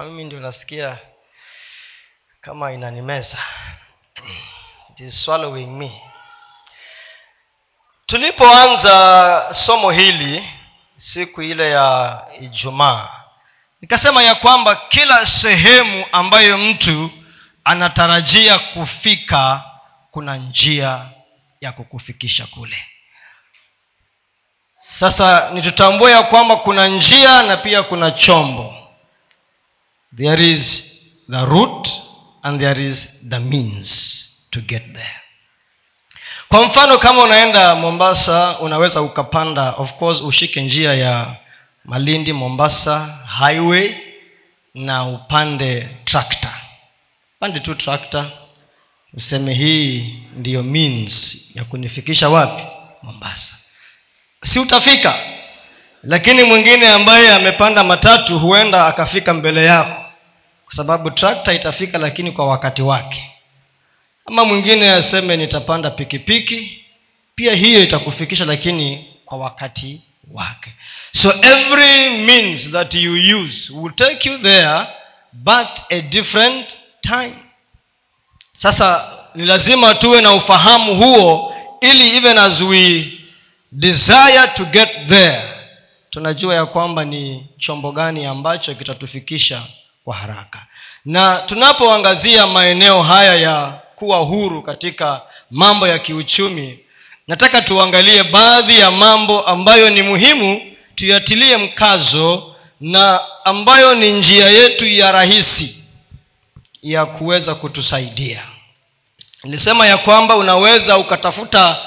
Kwa mimi ndio nasikia kama inanimeza. It is swallowing me. Tulipoanza somo hili siku ile ya Ijumaa, nikasema ya kwamba kila sehemu ambayo mtu anatarajia kufika kuna njia ya kukufikisha kule. Sasa nitutambue ya kwamba kuna njia na pia kuna chombo. There is the route and there is the means to get there. Kwa mfano kama unaenda Mombasa, unaweza ukapanda, of course ushike njia ya Malindi Mombasa highway na upande tractor. Pande tu tractor, useme hii ndiyo means ya kunifikisha wapi? Mombasa. Si utafika. Lakini mwingine ambaye amepanda matatu huenda akafika mbele yako. Kwa sababu tractor itafika lakini kwa wakati wake. Ama mwingine aseme nitapanda pikipiki, pia hiyo itakufikisha lakini kwa wakati wake. So every means that you use will take you there but a different time. Sasa ni lazima tuwe na ufahamu huo ili even as we desire to get there, tunajua ya kwamba ni chombo gani ambacho kitatufikisha kwa haraka. Na tunapoangazia maeneo haya ya kuwa huru katika mambo ya kiuchumi, nataka tuangalie baadhi ya mambo ambayo ni muhimu tuyatilie mkazo na ambayo ni njia yetu ya rahisi ya kuweza kutusaidia. Nilisema ya kwamba unaweza ukatafuta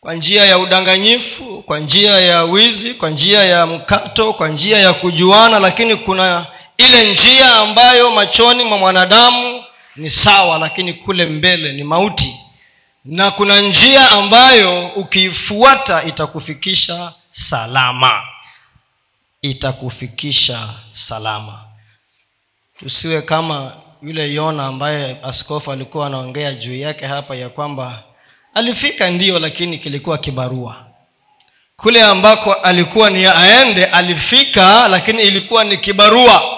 kwa njia ya udanganyifu, kwa njia ya wizi, kwa njia ya mkato, kwa njia ya kujuana, lakini kuna ile njia ambayo machoni mwa mwanadamu ni sawa lakini kule mbele ni mauti. Na kuna njia ambayo ukifuata itakufikisha salama. Itakufikisha salama. Tusiwe kama yule Yona ambaye askofu alikuwa anaongea juu yake hapa ya kwamba alifika ndio lakini kilikuwa kibarua. Kule ambako alikuwa ni aende alifika lakini ilikuwa ni kibarua.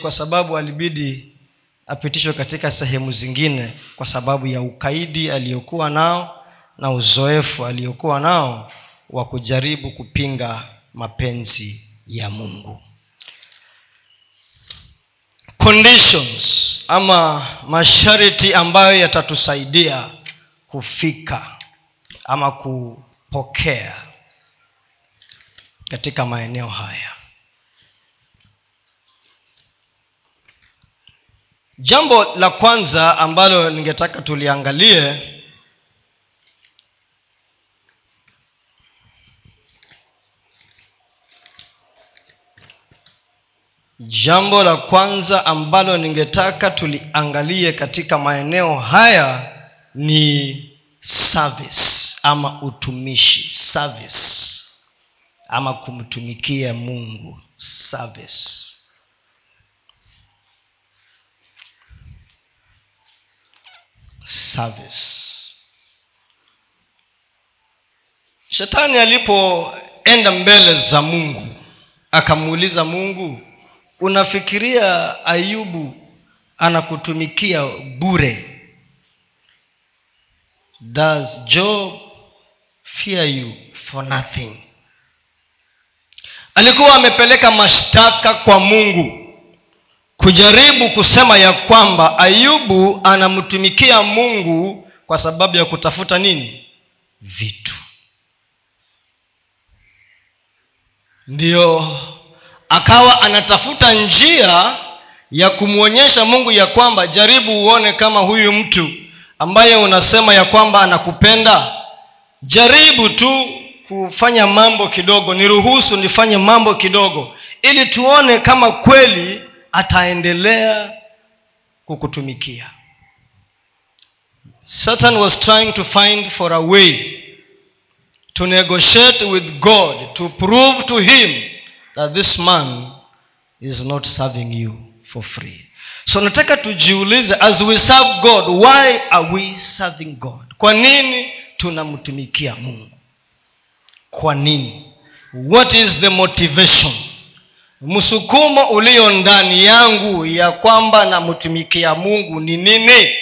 Kwa sababu alibidi apitishwe katika sehemu zingine kwa sababu ya ukaidi aliyokuwa nao na uzoefu aliyokuwa nao wa kujaribu kupinga mapenzi ya Mungu. Conditions ama masharti ambayo yatatusaidia kufika ama kupokea katika maeneo haya. Jambo la kwanza ambalo ningetaka tuliangalie katika maeneo haya ni service ama utumishi, service ama kumtumikia Mungu, service. Service. Shetani alipoenda mbele za Mungu, akamuuliza Mungu, unafikiria Ayubu anakutumikia bure? Does Job fear you for nothing? Alikuwa amepeleka mashtaka kwa Mungu kujaribu kusema ya kwamba Ayubu anamtumikia Mungu kwa sababu ya kutafuta nini? Vitu. Ndio akawa anatafuta njia ya kumuonyesha Mungu ya kwamba jaribu uone kama huyu mtu ambaye unasema ya kwamba anakupenda, jaribu tu kufanya mambo kidogo, niruhusu nifanye mambo kidogo ili tuone kama kweli ataendelea kukutumikia. Satan was trying to find for a way to negotiate with God to prove to him that this man is not serving you for free. So nataka tujiulize, as we serve God, why are we serving God? Kwa nini tunamtumikia Mungu? Kwa nini? What is the motivation? Msukumo ulio ndani yangu ya kwamba namtumikia Mungu ni nini?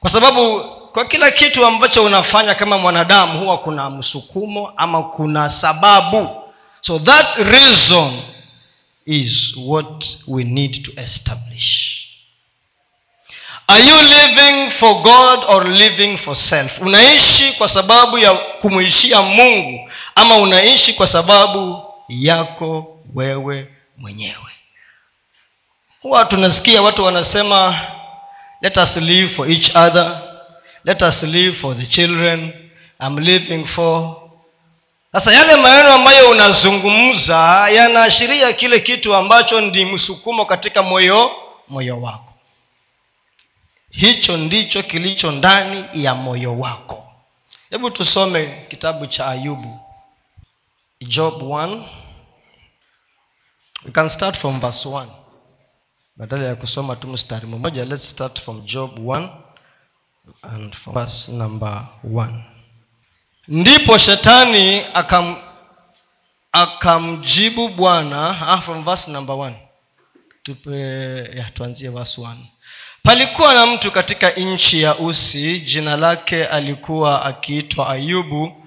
Kwa sababu kwa kila kitu ambacho unafanya kama mwanadamu huwa kuna msukumo ama kuna sababu. So that reason is what we need to establish. Are you living for God or living for self? Unaishi kwa sababu ya kumuishia Mungu ama unaishi kwa sababu yako wewe mwenyewe? Huwa tunasikia watu wanasema, let us live for each other, let us live for the children, I'm living for. Sasa yale maneno ambayo unazungumza yanaashiria kile kitu ambacho ndi msukumo katika moyo wako. Hicho ndicho kilicho ndani ya moyo wako. Hebu tusome kitabu cha Ayubu. Job 1. We can start from verse 1. Badala ya kusoma tu mstari mmoja, let's start from Job 1 and from verse number 1. Ndipo shetani akamjibu Bwana, from verse number 1. Tuanzie verse 1. Palikuwa na mtu katika nchi ya Usi, jina lake alikuwa akiitwa Ayubu.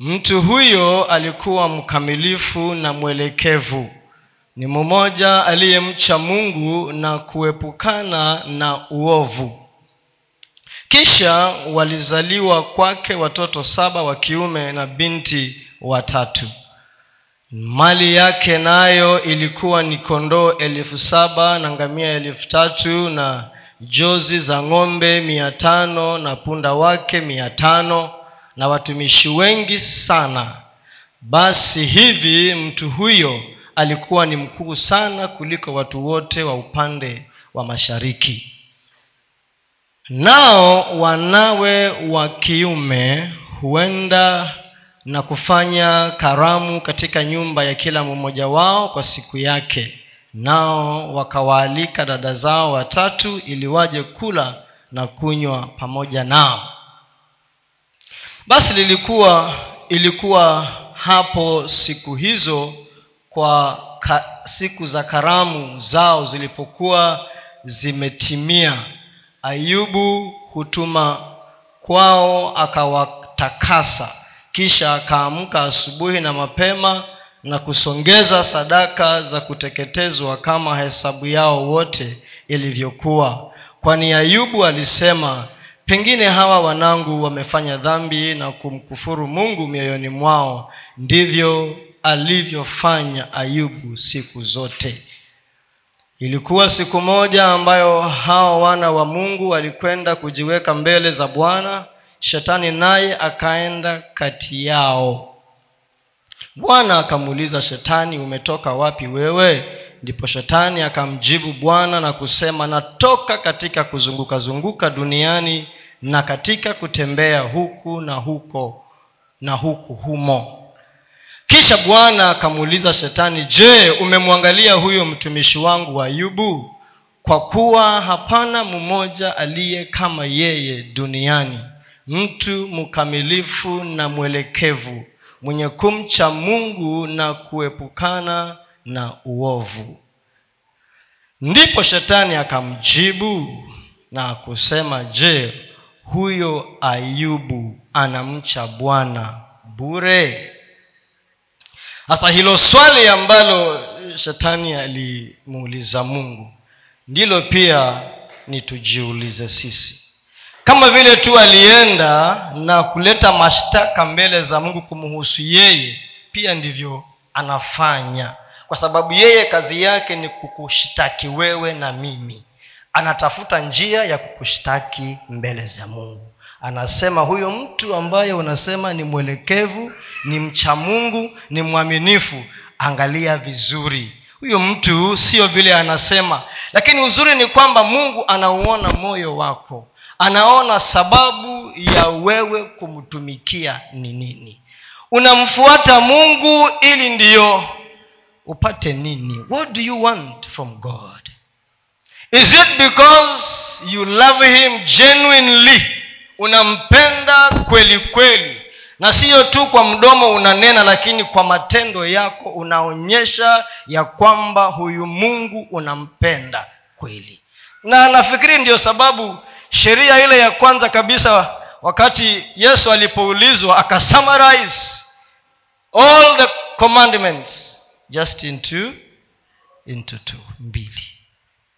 Mtu huyo alikuwa mkamilifu na mwelekevu, ni mmoja aliyemcha Mungu na kuepukana na uovu. Kisha walizaliwa kwake watoto 7 wa kiume na binti 3. Mali yake nayo ilikuwa ni kondoo 7,000 na ngamia 3,000 na jozi za ng'ombe 500 na punda wake 500 na watumishi wengi sana. Basi hivi mtu huyo alikuwa ni mkuu sana kuliko watu wote wa upande wa mashariki. Nao wanawe wa kiume huenda na kufanya karamu katika nyumba ya kila mmoja wao kwa siku yake. Nao wakawaalika dada zao 3 ili waje kula na kunywa pamoja nao. Basi ilikuwa hapo siku hizo kwa siku za karamu zao zilipokuwa zimetimia, Ayubu kutuma kwao akawatakasa. Kisha akaamka asubuhi na mapema na kusongeza sadaka za kuteketezwa kama hesabu yao wote ilivyokuwa. Kwani Ayubu alisema, pengine hawa wanangu wamefanya dhambi na kumkufuru Mungu mioyoni mwao. Ndivyo alivyofanya Ayubu siku zote. Ilikuwa siku moja ambayo hao wana wa Mungu walikwenda kujiweka mbele za Bwana, shetani naye akaenda kati yao. Bwana akamuuliza shetani, umetoka wapi wewe? Ndipo shetani akamjibu Bwana na kusema, natoka katika kuzunguka duniani na katika kutembea huku na huko na huku humo. Kisha Bwana akamuuliza shetani, je, umemwangalia huyo mtumishi wangu Ayubu? Kwa kuwa hapana mmoja aliye kama yeye duniani, mtu mkamilifu na mwelekevu, mwenye kumcha Mungu na kuepukana na uovu. Ndipo shetani akamjibu na kusema, je, huyo Ayubu anamcha Bwana bure? Hasa hilo swali ambalo shetani alimuuliza Mungu ndilo pia nitujiulize sisi. Kama vile tu alienda na kuleta mashtaka mbele za Mungu kumhusu yeye, pia ndivyo anafanya. Kwa sababu yeye kazi yake ni kukushtaki wewe na mimi. Anatafuta njia ya kukushtaki mbele za Mungu. Anasema huyo mtu ambaye unasema ni mwelekevu, ni mcha Mungu, ni mwaminifu, angalia vizuri. Huyo mtu sio vile anasema. Lakini uzuri ni kwamba Mungu anauona moyo wako. Anaona sababu ya wewe kumtumikia ni nini. Unamfuata Mungu ili ndiyo upate nini? What do you want from God? Is it because you love him genuinely? Unampenda kweli kweli, Na siyo tu kwa mdomo unanena, lakini kwa matendo yako unaonyesha ya kwamba huyu Mungu unampenda kweli. Na nafikiri ndio sababu sheria ile ya kwanza kabisa, wakati Yesu alipoulizwa, akasummarize all the commandments just into two.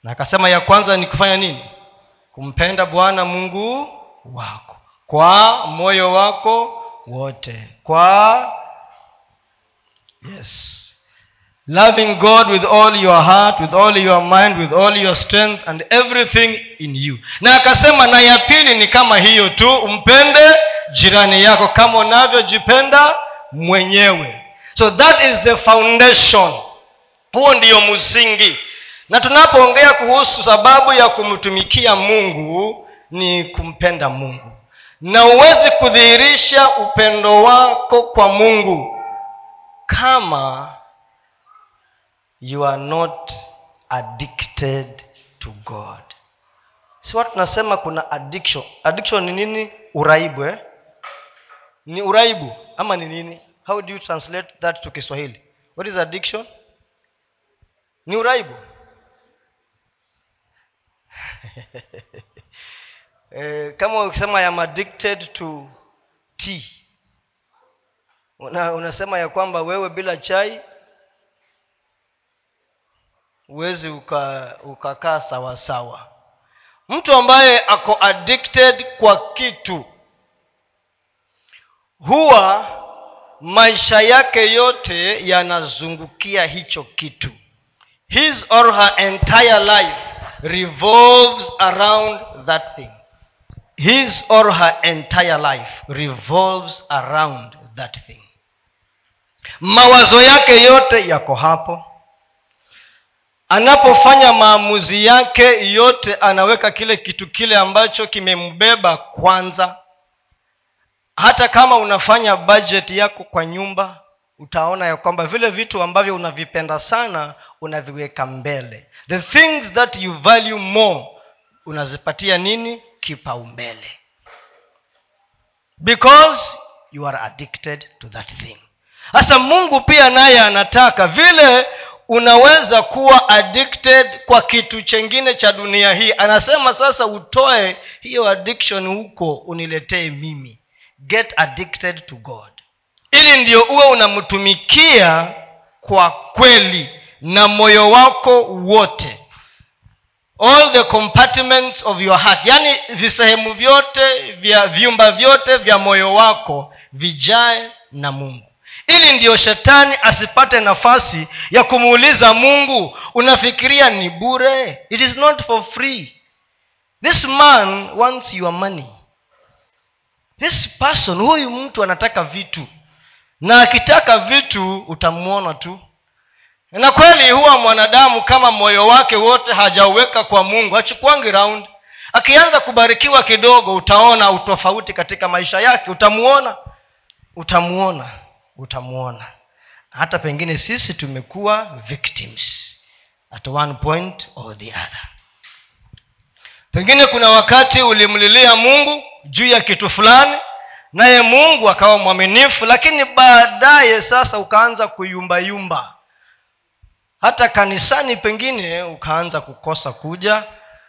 Na akasema ya kwanza ni kufanya nini? Kumpenda Bwana Mungu wako kwa moyo wako wote, kwa loving God with all your heart, with all your mind, with all your strength and everything in you. Na akasema na ya pili ni kama hiyo tu, umpende jirani yako kama unavyojipenda mwenyewe. So that is the foundation. Huo ndio msingi. Na tunapoongea kuhusu sababu ya kumtumikia Mungu ni kumpenda Mungu. Na huwezi kudhihirisha upendo wako kwa Mungu kama you are not addicted to God. Si watu nasema kuna addiction. Addiction ni nini? Uraibu, Ni uraibu ama ni nini? How do you translate that to Kiswahili? What is addiction? Ni uraibu. Kama ukisema I am addicted to tea, unasema ya kwamba wewe bila chai huwezi ukakaa sawa sawa. Mtu ambaye ako addicted kwa kitu, huwa maisha yake yote yanazungukia hicho kitu. His or her entire life revolves around that thing. His or her entire life revolves around that thing. Mawazo yake yote yako hapo. Anapofanya maamuzi yake yote anaweka kile kitu kile ambacho kimembeba kwanza. Hata kama unafanya budget yako kwa nyumba, utaona ya kwamba vile vitu ambavyo unavipenda sana unaviweka mbele. The things that you value more unazipatia nini? Kipaumbele. Because you are addicted to that thing. Hasa Mungu pia naye anataka vile unaweza kuwa addicted kwa kitu chengine cha dunia hii. Anasema sasa utoe hiyo addiction huko uniletee mimi. Get addicted to God. Ili ndio uwe unamtumikia kwa kweli na moyo wako wote. All the compartments of your heart. Yani visehemu vyote, viumba vyote vya moyo wako vijae na Mungu. Ili ndio shetani asipate nafasi ya kumuuliza Mungu, unafikiria ni bure? It is not for free. This man wants your money. This person, huyu mtu anataka vitu. Na akitaka vitu utamuona tu. Na kweli huwa mwanadamu kama moyo wake wote hajaweka kwa Mungu, hachukwangi round. Akianza kubarikiwa kidogo utaona utofauti katika maisha yake, utamuona. Hata pengine sisi tumekuwa victims at one point or the other. Pengine kuna wakati ulimlilia Mungu juu ya kitu fulani, naye Mungu akawa mwaminifu, lakini baadaye sasa ukaanza kuyumba. Hata kanisani pengine ukaanza kukosa kuja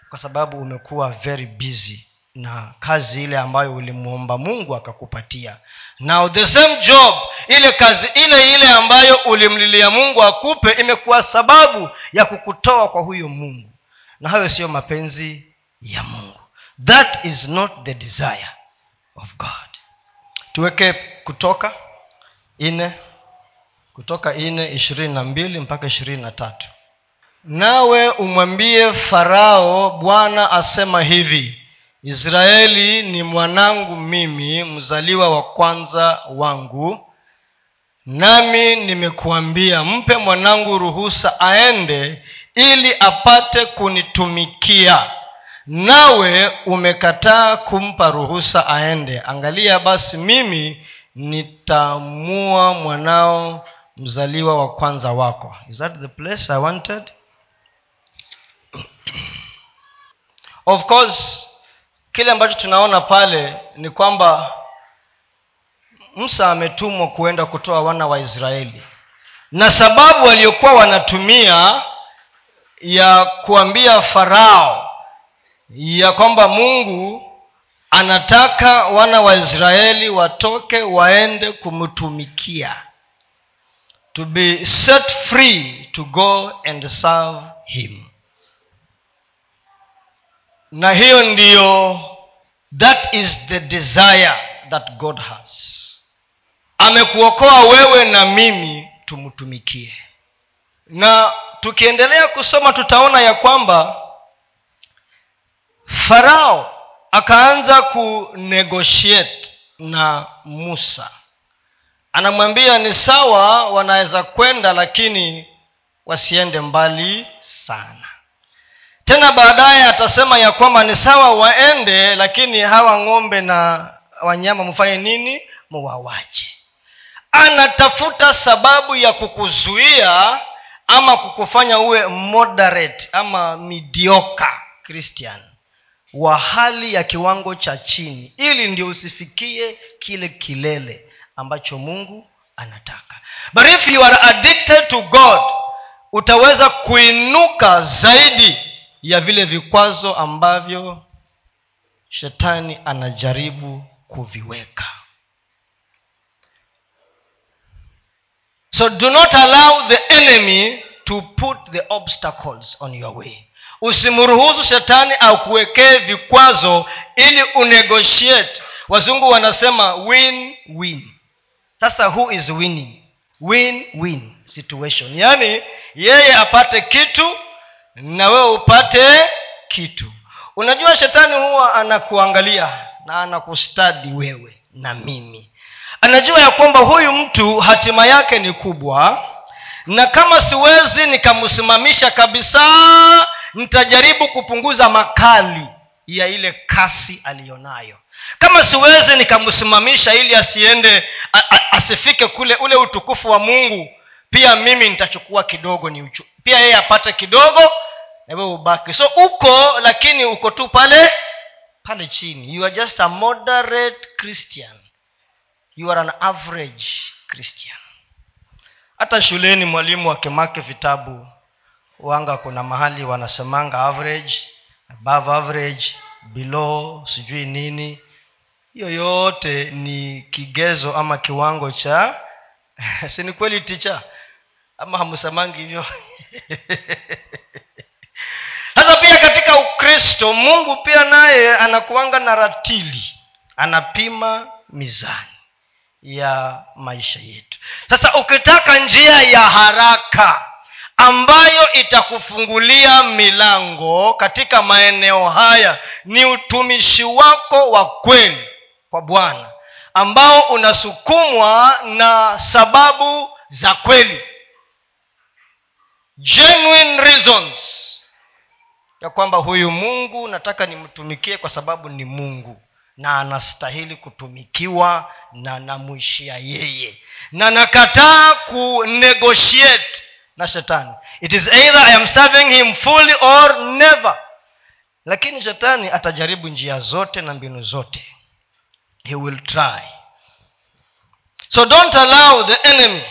kwa sababu umekuwa very busy na kazi ile ambayo ulimuomba Mungu akakupatia. Now the same job, ile kazi ile ambayo ulimlilia Mungu akupe, imekuwa sababu ya kukutoa kwa huyo Mungu. Na hayo sio mapenzi ya Mungu. That is not the desire of God. Tuweke kutoka 22 mpaka 23. Nawe umwambie Farao, Bwana asema hivi, Israeli ni mwanangu mimi, mzaliwa wa kwanza wangu, nami nimekuambia mpe mwanangu ruhusa aende ili apate kunitumikia. Nawe umekataa kumpa ruhusa aende. Angalia basi mimi nitamua mwanao mzaliwa wa kwanza wako. Is that the place I wanted? Of course, kile ambacho tunaona pale ni kwamba Musa ametumwa kuenda kutoa wana wa Israeli. Na sababu aliyokuwa wanatumia ya kuambia Farao ya kwamba Mungu anataka wana wa Israeli watoke waende kumtumikia. To be set free to go and serve him. Na hiyo ndiyo, that is the desire that God has. Amekuokoa wewe na mimi tumtumikie. Na tukiendelea kusoma tutaona ya kwamba Farao akaanza kunegotiate na Musa. Anamwambia ni sawa wanaweza kwenda lakini wasiende mbali sana. Tena baadaye atasema ya kwamba ni sawa waende lakini hawa ng'ombe na wanyama mfanye nini? Muwawache. Anatafuta sababu ya kukuzuia ama kukufanya uwe moderate ama mediocre Christian. Wa hali ya kiwango cha chini. Ili ndio usifikie kile kilele ambacho Mungu anataka. But if you are addicted to God, utaweza kuinuka zaidi ya vile vikwazo ambavyo shetani anajaribu kuviweka. So do not allow the enemy to put the obstacles on your way. Usimruhusu shetani akuwekee vikwazo ili unegotiate. Wazungu wanasema win-win. Sasa who is winning? Win-win situation. Yani yeye apate kitu na wewe upate kitu. Unajua shetani huwa anakuangalia na anakustudy wewe na mimi. Anajua ya kwamba huyu mtu hatima yake ni kubwa. Na kama siwezi nikamsimamisha kabisa, nitajaribu kupunguza makali ya ile kasi aliyonayo. Kama siwezi nikamsimamisha ili asiende asifike kule ule utukufu wa Mungu, pia mimi nitachukua kidogo pia yeye apate kidogo na wewe ubaki. So uko lakini uko tu pale chini. You are just a moderate Christian. You are an average Christian. Hata shuleni mwalimu akimake vitabu wanga kuna mahali wanasemanga average, above average, below, sijui nini. Hiyo yote ni kigezo ama kiwango cha si ni kweli teacher? Ama hamsemangi hivyo. Hata pia katika Ukristo Mungu pia naye anakuanga na ratili. Anapima mizani ya maisha yetu. Sasa ukitaka njia ya haraka ambayo itakufungulia milango katika maeneo haya, ni utumishi wako wa kweli kwa Bwana ambao unasukumwa na sababu za kweli, genuine reasons ya kwamba huyu Mungu nataka nimtumikie kwa sababu ni Mungu na anastahili kutumikiwa na namuishia yeye, na nakataa kunegotiate na shetani. It is either I am serving him fully or never. Lakini shetani atajaribu njia zote na mbinu zote. He will try. So don't allow the enemy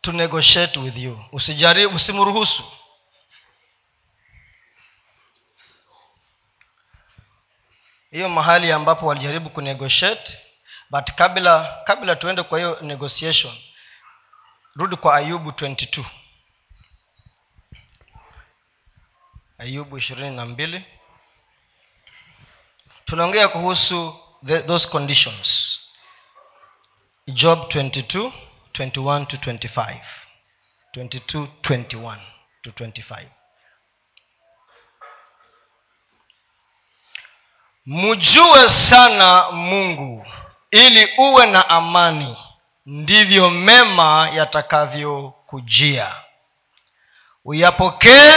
to negotiate with you. Usijaribu, usimruhusu. Hiyo mahali ambapo walijaribu kunegotiate, but kabla tuende kwa hiyo negotiation, rudi kwa Ayubu 22. Ayubu 22. Tunaongea kuhusu those conditions. Job 22, 21 to 25. 22, 21 to 25. Mjue sana Mungu ili uwe na amani, ndivyo mema yatakavyo kujia. Uyapokee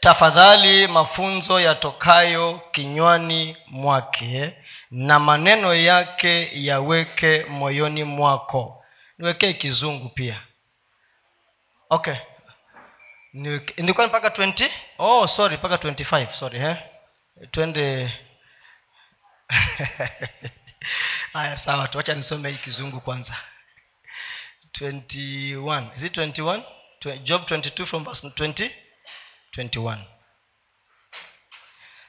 tafadhali mafunzo yatokayo kinywani mwake, na maneno yake yaweke moyoni mwako. Niwekee kizungu pia. Okay. Nilikuwa mpaka 20? Oh sorry, mpaka 25, sorry. Twende Haya sawa, tuacha nisome hiki kizungu kwanza. 21. Is it 21? Job 22 from verse 20? 21.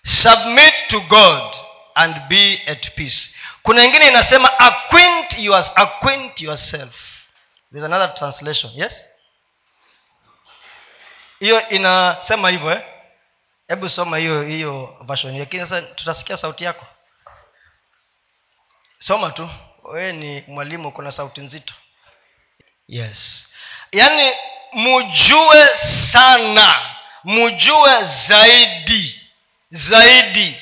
Submit to God and be at peace. Kuna nyingine inasema acquaint yourself. There's another translation, yes? Hiyo inasema hivyo eh? Hebu soma hiyo version. Lakini sasa tutasikia sauti yako. Soma tu. Wewe ni mwalimu, kuna sauti nzito. Yes. Yaani mjue sana. Mjue zaidi.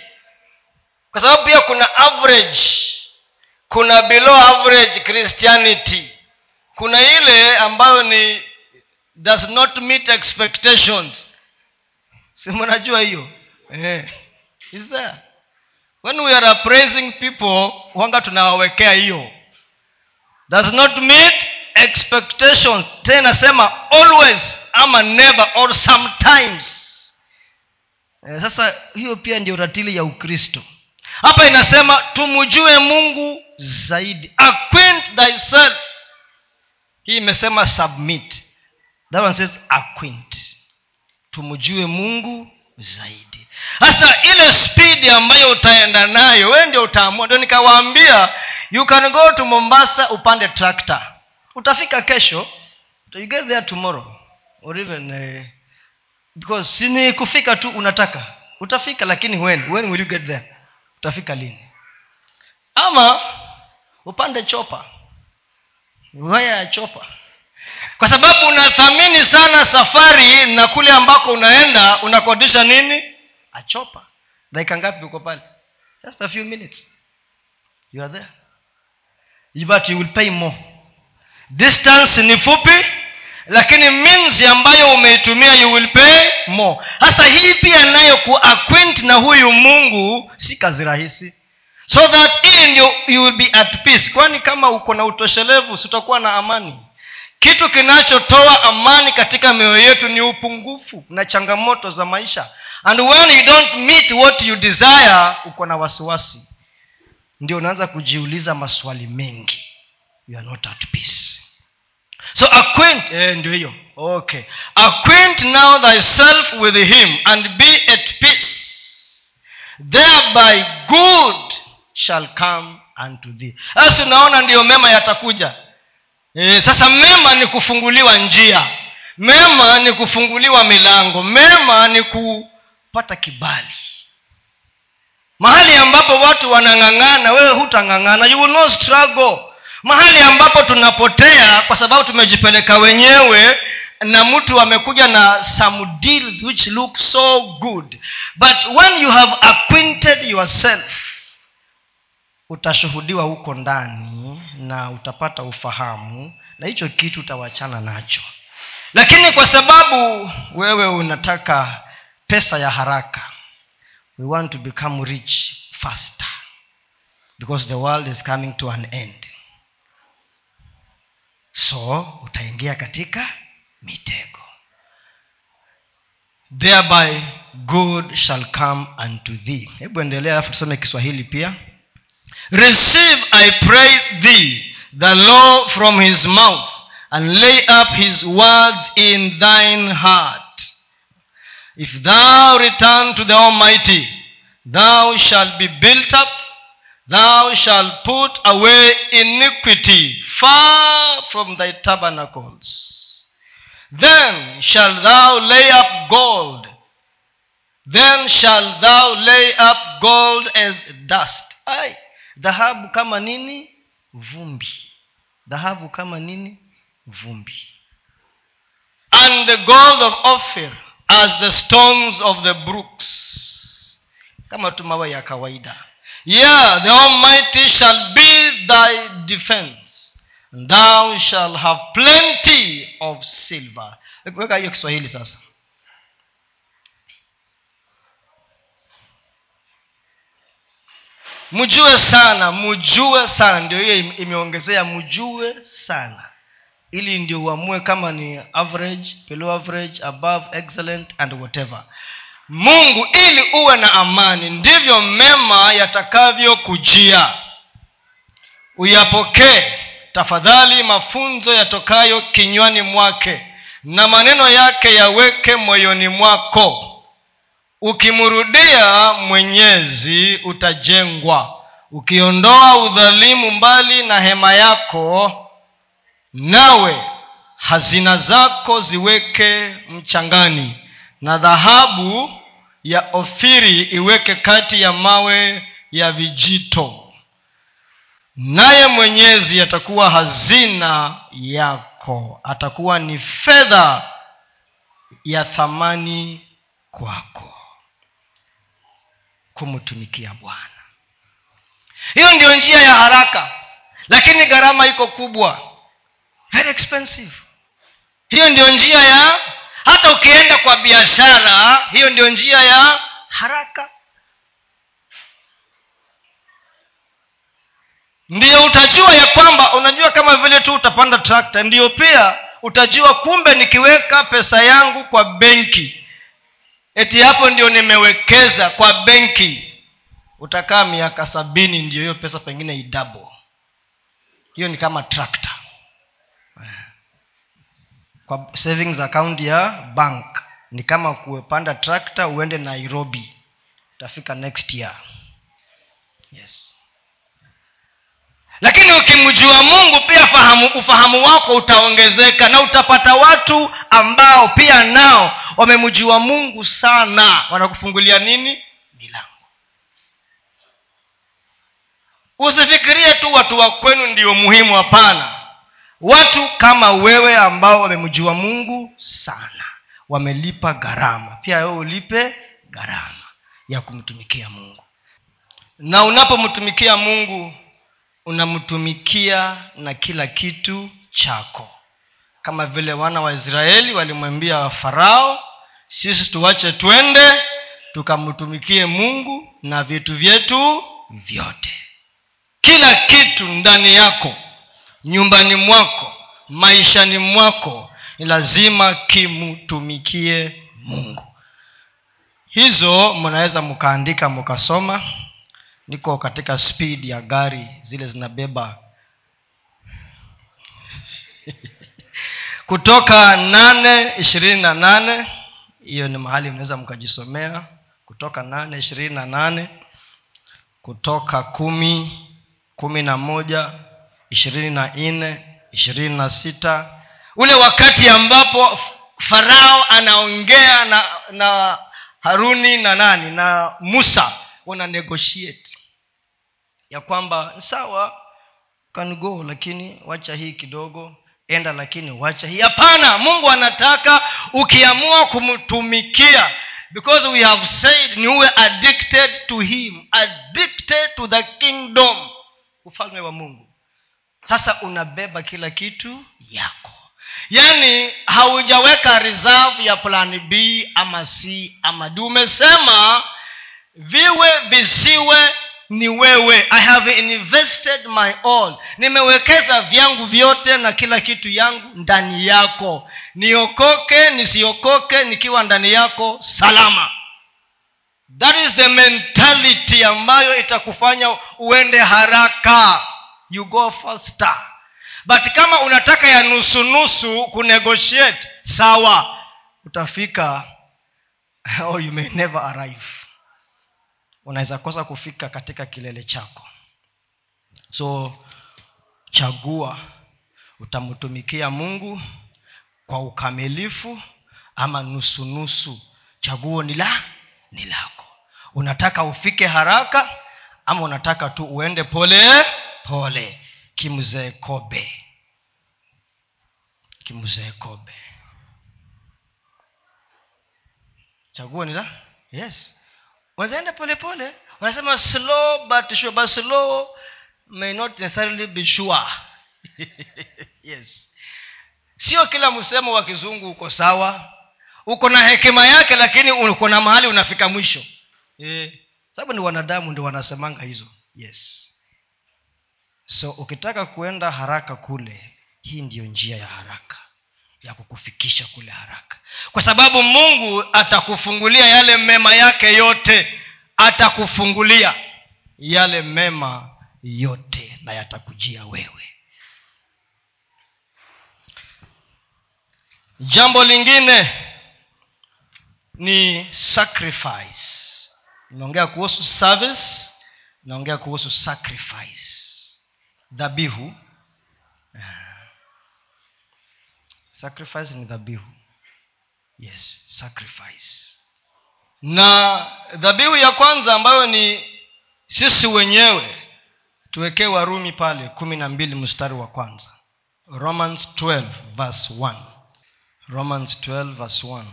Kwa sababu pia kuna average. Kuna below average Christianity. Kuna ile ambayo ni does not meet expectations. Si mnajua hiyo? Is there? When we are appraising people, wanga tunawawekea hiyo. Does not meet expectations. Tena sema always ama never or sometimes. Sasa hiyo pia ndio ratili ya Ukristo. Hapa inasema tumjue Mungu zaidi. Acquaint thyself. Hii imesema submit. That one says acquaint. Tumjue Mungu zaidi. Sasa ile speed ambayo utaenda nayo, wewe ndio utaamua. Ndio nikawaambia you can go to Mombasa upande tractor. Utafika kesho. You get there tomorrow or even because sini kufika tu unataka. Utafika lakini when will you get there? Utafika lini? Ama upande chopa. Waya chopa. Kwa sababu unathamini sana safari na kule ambako unaenda unakodisha nini? Achopa. Dakika ngapi uko pale? Just a few minutes. You are there. But you will pay more. Distance ni fupi lakini means ambayo umeitumia you will pay more. Hasa hii pia nayo kuacquaint na huyu Mungu si kazi rahisi. So that in you will be at peace. Kwani kama uko na utoshelevu sitakuwa na amani. Kitu kinachotoa amani katika mioyo yetu ni upungufu na changamoto za maisha. And when you don't meet what you desire, uko na wasiwasi. Ndio unaanza kujiuliza maswali mengi. You are not at peace. So acquaint, ndio hiyo. Okay. Acquaint now thyself with him and be at peace. Thereby good shall come unto thee. Sasa unaona ndio mema yatakuja. Sasa mema ni kufunguliwa njia. Mema ni kufunguliwa milango. Mema ni kupata kibali. Mahali ambapo watu wanang'ang'ana, wewe hutang'ang'ana. You will not struggle. Mahali ambapo tunapotea kwa sababu tumejipeleka wenyewe na mtu amekuja na some deals which look so good. But when you have acquainted yourself, utashuhudiwa huko ndani na utapata ufahamu na hicho kitu utawachana nacho. Lakini kwa sababu wewe unataka pesa ya haraka, we want to become rich faster because the world is coming to an end, so utaingia katika mitego. Thereby good shall come unto thee. Hebu endelea afu tusome Kiswahili pia. Receive, I pray thee, the law from his mouth, and lay up his words in thine heart. If thou return to the Almighty, thou shalt be built up, thou shalt put away iniquity far from thy tabernacles. Then shalt thou lay up gold, then shalt thou lay up gold as dust. Aye. Dhahabu kama nini? Vumbi. Dhahabu kama nini? Vumbi. And the gold of Ophir as the stones of the brooks. Kama tu mawe ya kawaida. Yeah, the Almighty shall be thy defense. And thou shall have plenty of silver. Weka hiyo Kiswahili sasa. Mjue sana. Ndio hiyo imeongezea mjue sana. Ili ndio uamue kama ni average, below average, above, excellent and whatever. Mungu ili uwe na amani ndivyo mema yatakavyo kujia. Uyapokee tafadhali mafunzo yatokayo kinywani mwake, na maneno yake yaweke moyoni mwako. Ukimrudia Mwenyezi utajengwa, ukiondoa udhalimu mbali na hema yako, nawe hazina zako ziweke mchangani, na dhahabu ya Ofiri iweke kati ya mawe ya vijito. Naye Mwenyezi atakuwa hazina yako, atakuwa ni fedha ya thamani kwako. Kumtumikia Bwana, hiyo ndio njia ya haraka, lakini gharama iko kubwa, very expensive. Hiyo ndio njia ya, hata ukienda kwa biashara, hiyo ndio njia ya haraka. Ndio utajua ya kwamba, unajua kama vile tu utapanda trakta, ndio pia utajua kumbe nikiweka pesa yangu kwa benki, eti hapo ndio nimewekeza kwa benki, utakaa miaka 70 ndio hiyo pesa pengine idouble. Hiyo ni kama trakta. Kwa savings account ya bank ni kama kuepanda trakta uende Nairobi, utafika next year. Yes. Lakini ukimjua Mungu pia ufahamu wako utaongezeka, na utapata watu ambao pia nao wamemjua Mungu sana, wanakufungulia nini? Milango. Usifikirie tu watu wa kwenu ndio muhimu, hapana. Watu kama wewe ambao wamemjua Mungu sana, wamelipa gharama. Pia wewe ulipe gharama ya kumtumikia Mungu. Na unapomtumikia Mungu, unamtumikia na kila kitu chako. Kama vile wana wa Israeli walimwambia Farao, sisi tuache twende tukamtumikie Mungu na vitu vyetu vyote. Kila kitu ndani yako, nyumbani mwako, maishani mwako, ni lazima kimtumikie Mungu. Hizo mnaweza mkaandika mkasoma. Niko katika speed ya gari zile zinabeba. Kutoka 8:28, hiyo ni mahali mnaweza mkajisomea. Kutoka 8:28, kutoka 10:11, 24, 26. Ule wakati ambapo Farao anaongea na Haruni na Musa, wana negotiate ya kwamba sawa can go, lakini wacha hii kidogo, enda lakini wacha hii. Hapana, Mungu anataka ukiamua kumtumikia, because we have said you were addicted to him, addicted to the kingdom, ufalme wa Mungu. Sasa unabeba kila kitu yako. Yaani haujaweka reserve ya plan B ama C ama D. Umesema viwe visiwe ni wewe. I have invested my all. Nimewekeza vyangu vyote na kila kitu yangu ndani yako. Niokoke, nisiokoke, nikiwa ndani yako salama. That is the mentality ambayo itakufanya uende haraka. You go faster. But kama unataka ya nusu-nusu kunegotiate, sawa, utafika or you may never arrive. Unaweza kosa kufika katika kilele chako. So chagua, utamtumikia Mungu kwa ukamilifu ama nusu-nusu. Chaguo ni lako. Unataka ufike haraka ama unataka tu uende pole pole. Kimzee Kobe. Chaguo ni la? Yes. Wazaenda pole pole. Wanasema slow but sure, but slow may not necessarily be sure. Yes. Sio kila msemo wa Kizungu uko sawa. Uko na hekima yake, lakini uko na mahali unafika mwisho. Sababu ni wanadamu ndio wanasemanga hizo. Yes. So ukitaka kuenda haraka kule, hii ndio njia ya haraka ya kukufikisha kule haraka. Kwa sababu Mungu atakufungulia yale mema yake yote. Atakufungulia yale mema yote. na yatakujia wewe. Jambo lingine ni sacrifice. Naongea kuhusu service, naongea kuhusu sacrifice. Dhabihu. Sacrifice ni dhabihu. Yes, sacrifice. Na dhabihu ya kwanza ambayo ni sisi wenyewe, tuwekee Warumi pale 12 mstari wa kwanza. Romans 12 verse 1. Romans 12 verse 1.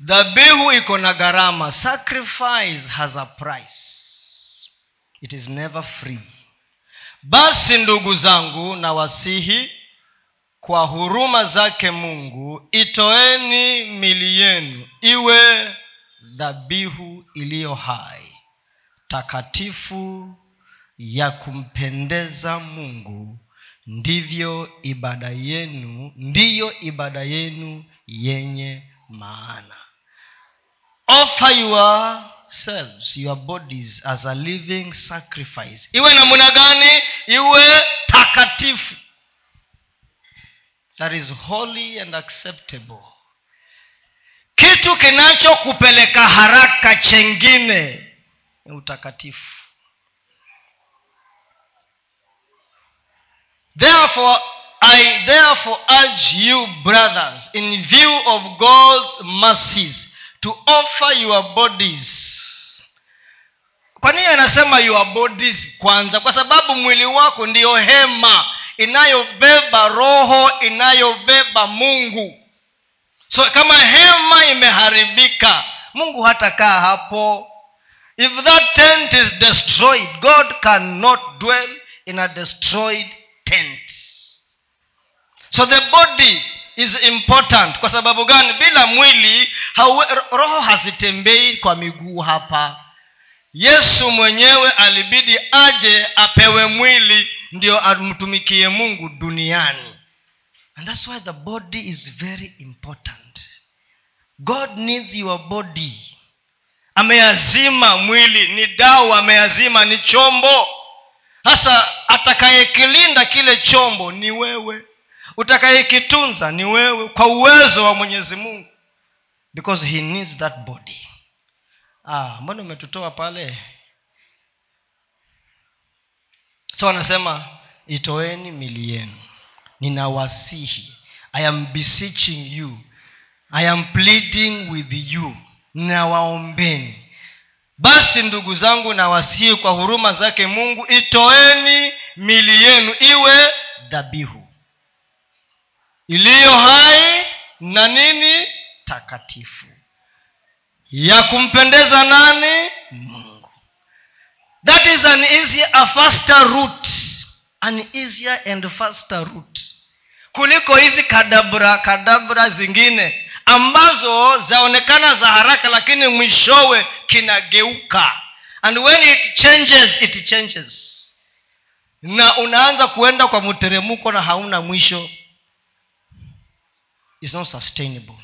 Dhabihu iko na gharama. Sacrifice has a price. It is never free. Basi ndugu zangu na wasihi kwa huruma zake Mungu, itoeni mili yenu iwe dhabihu iliyo hai, takatifu, ya kumpendeza Mungu, ndiyo ibada yenu yenye maana. Offer yourselves, your bodies as a living sacrifice. Iwe namna gani? Iwe takatifu. That is holy and acceptable. Kitu kinachokupeleka haraka chengine ni utakatifu. Therefore, I urge you, brothers, in view of God's mercies, to offer your bodies. Kwa nini anasema your bodies kwanza? Kwa sababu mwili wako ndio hema inayobeba roho, inayobeba Mungu. So kama hema imeharibika, Mungu hatakaa hapo. If that tent is destroyed, God cannot dwell in a destroyed tent. So the body is important. Kwa sababu gani? Bila mwili roho hazitembei kwa miguu hapa. Yesu mwenyewe alibidi aje apewe mwili ndio amtumikie Mungu duniani. And that's why the body is very important. God needs your body. Ameazima mwili, ni dawa, ameazima ni chombo. Hasa atakayekilinda kile chombo ni wewe. Utakayekitunza ni wewe kwa uwezo wa Mwenyezi Mungu. Because he needs that body. Mbona umetutoa pale? So anasema itoeni mili yenu. Ninawasihi. I am beseeching you. I am pleading with you. Ninawaombeni. Basi ndugu zangu nawasihi kwa huruma zake Mungu, itoeni mili yenu iwe dhabihu iliyo hai na nini? Takatifu. Ya kumpendeza nani? Mungu. That is an easier and faster route kuliko hizi kadabra zingine ambazo zaonekana za haraka lakini mwishowe kinageuka. And when it changes. Na unaanza kuenda kwa mteremko na hauna mwisho. It's not sustainable.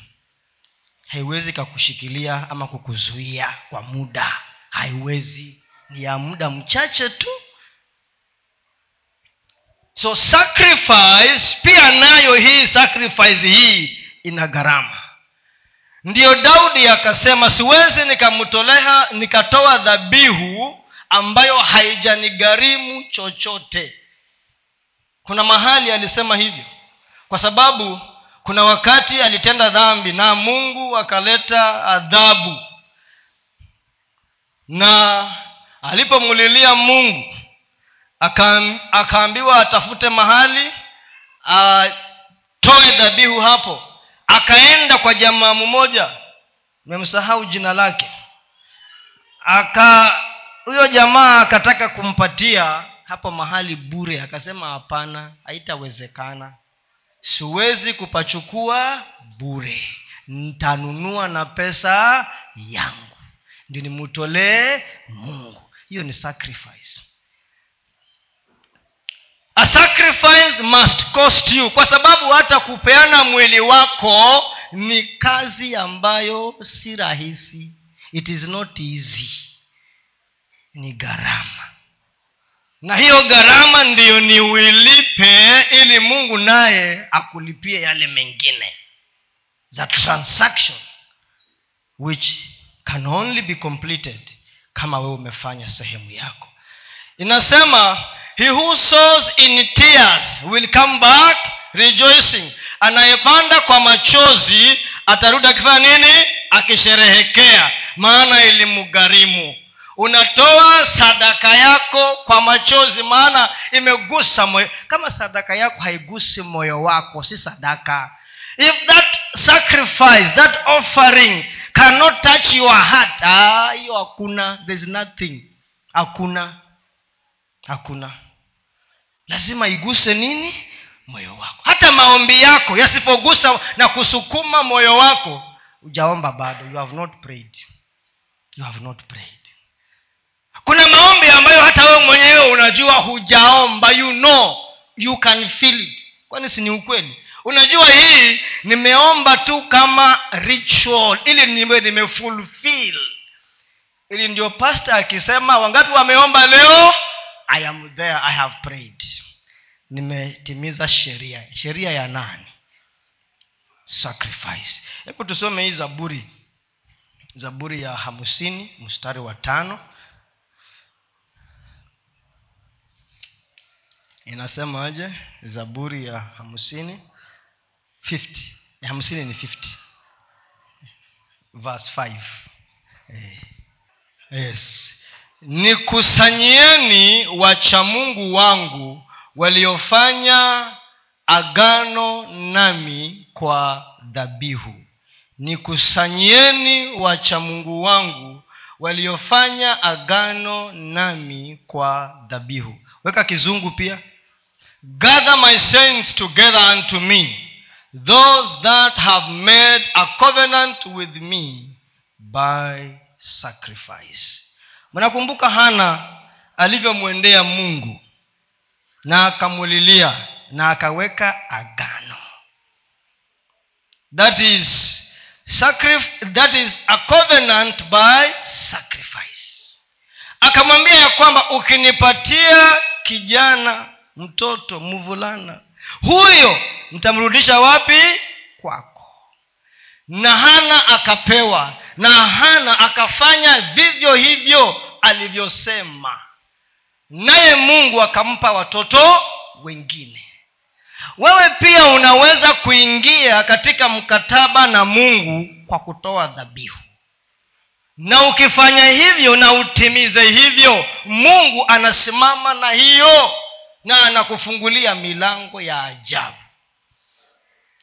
Haiwezi kukushikilia ama kukuzuia kwa muda. Haiwezi. Ni ya muda mchache tu. So sacrifice, pia nayo hii sacrifice hii ina gharama. Ndio Daudi akasema siwezi nikatoa dhabihu ambayo haijanigharimu chochote. Kuna mahali alisema hivyo. Kwa sababu kuna wakati alitenda dhambi na Mungu akaleta adhabu. Na alipomulilia Mungu akaambiwa atafute mahali atoe dhabihu hapo. Akaenda kwa jamaa mmoja, nimemsahau jina lake. Huyo jamaa akataka kumpatia hapo mahali bure, akasema hapana, haitawezekana. Siwezi kupachukua bure. Nitanunua na pesa yangu. Ndio nimutolee Mungu. Hiyo ni sacrifice. A sacrifice must cost you. Kwa sababu hata kupeana mwili wako ni kazi ambayo si rahisi. It is not easy. Ni gharama. Na hiyo gharama ndiyo ni uilipe ili Mungu naye akulipie yale mengine. The transaction which can only be completed kama wewe umefanya sehemu yako. Inasema, he who sows in tears will come back rejoicing. Anayepanda kwa machozi atarudi akifanya nini? Akisherehekea, maana ilimgharimu. Unatoa sadaka yako kwa machozi, maana imegusa moyo. Kama sadaka yako haigusi moyo wako, si sadaka. If that sacrifice, that offering cannot touch your heart, hiyo hakuna, there's nothing. Hakuna. Lazima iguse nini? Moyo wako. Hata maombi yako yasipogusa na kusukuma moyo wako, hujaomba bado. You have not prayed. Kuna maombi ambayo hata wewe mwenyewe unajua hujaomba. You know, you can feel it. Kwani si ni ukweli? Unajua hii nimeomba tu kama ritual, ili nimefulfill. Ili ndio pastor akisema wangapi wameomba leo? I am there, I have prayed. Nimetimiza sheria. Sheria ya nani? Sacrifice. Hebu tusome hii Zaburi. Zaburi ya 50 mstari wa 5. Inasema aje? Zaburi ya 50. Ya 50 ni 50. Verse 5. Yes. Nikusanyieni wacha Mungu wangu waliofanya agano nami kwa dhabihu. Nikusanyieni wacha Mungu wangu waliofanya agano nami kwa dhabihu. Weka kizungu pia. Gather my saints together unto me, those that have made a covenant with me by sacrifice. Mnakumbuka Hana alivyomwendea Mungu na akamulilia na akaweka agano. That is a covenant by sacrifice. Akamwambia ya kwamba ukinipatia kijana, mtoto, mvulana, huyo nitamrudisha wapi? Kwako. Na Hana akapewa. Na Hana akafanya vivyo hivyo alivyosema. Naye Mungu akampa watoto wengine. Wewe pia unaweza kuingia katika mkataba na Mungu kwa kutoa dhabihu. Na ukifanya hivyo na utimize hivyo, Mungu anasimama na hiyo na anakufungulia milango ya ajabu.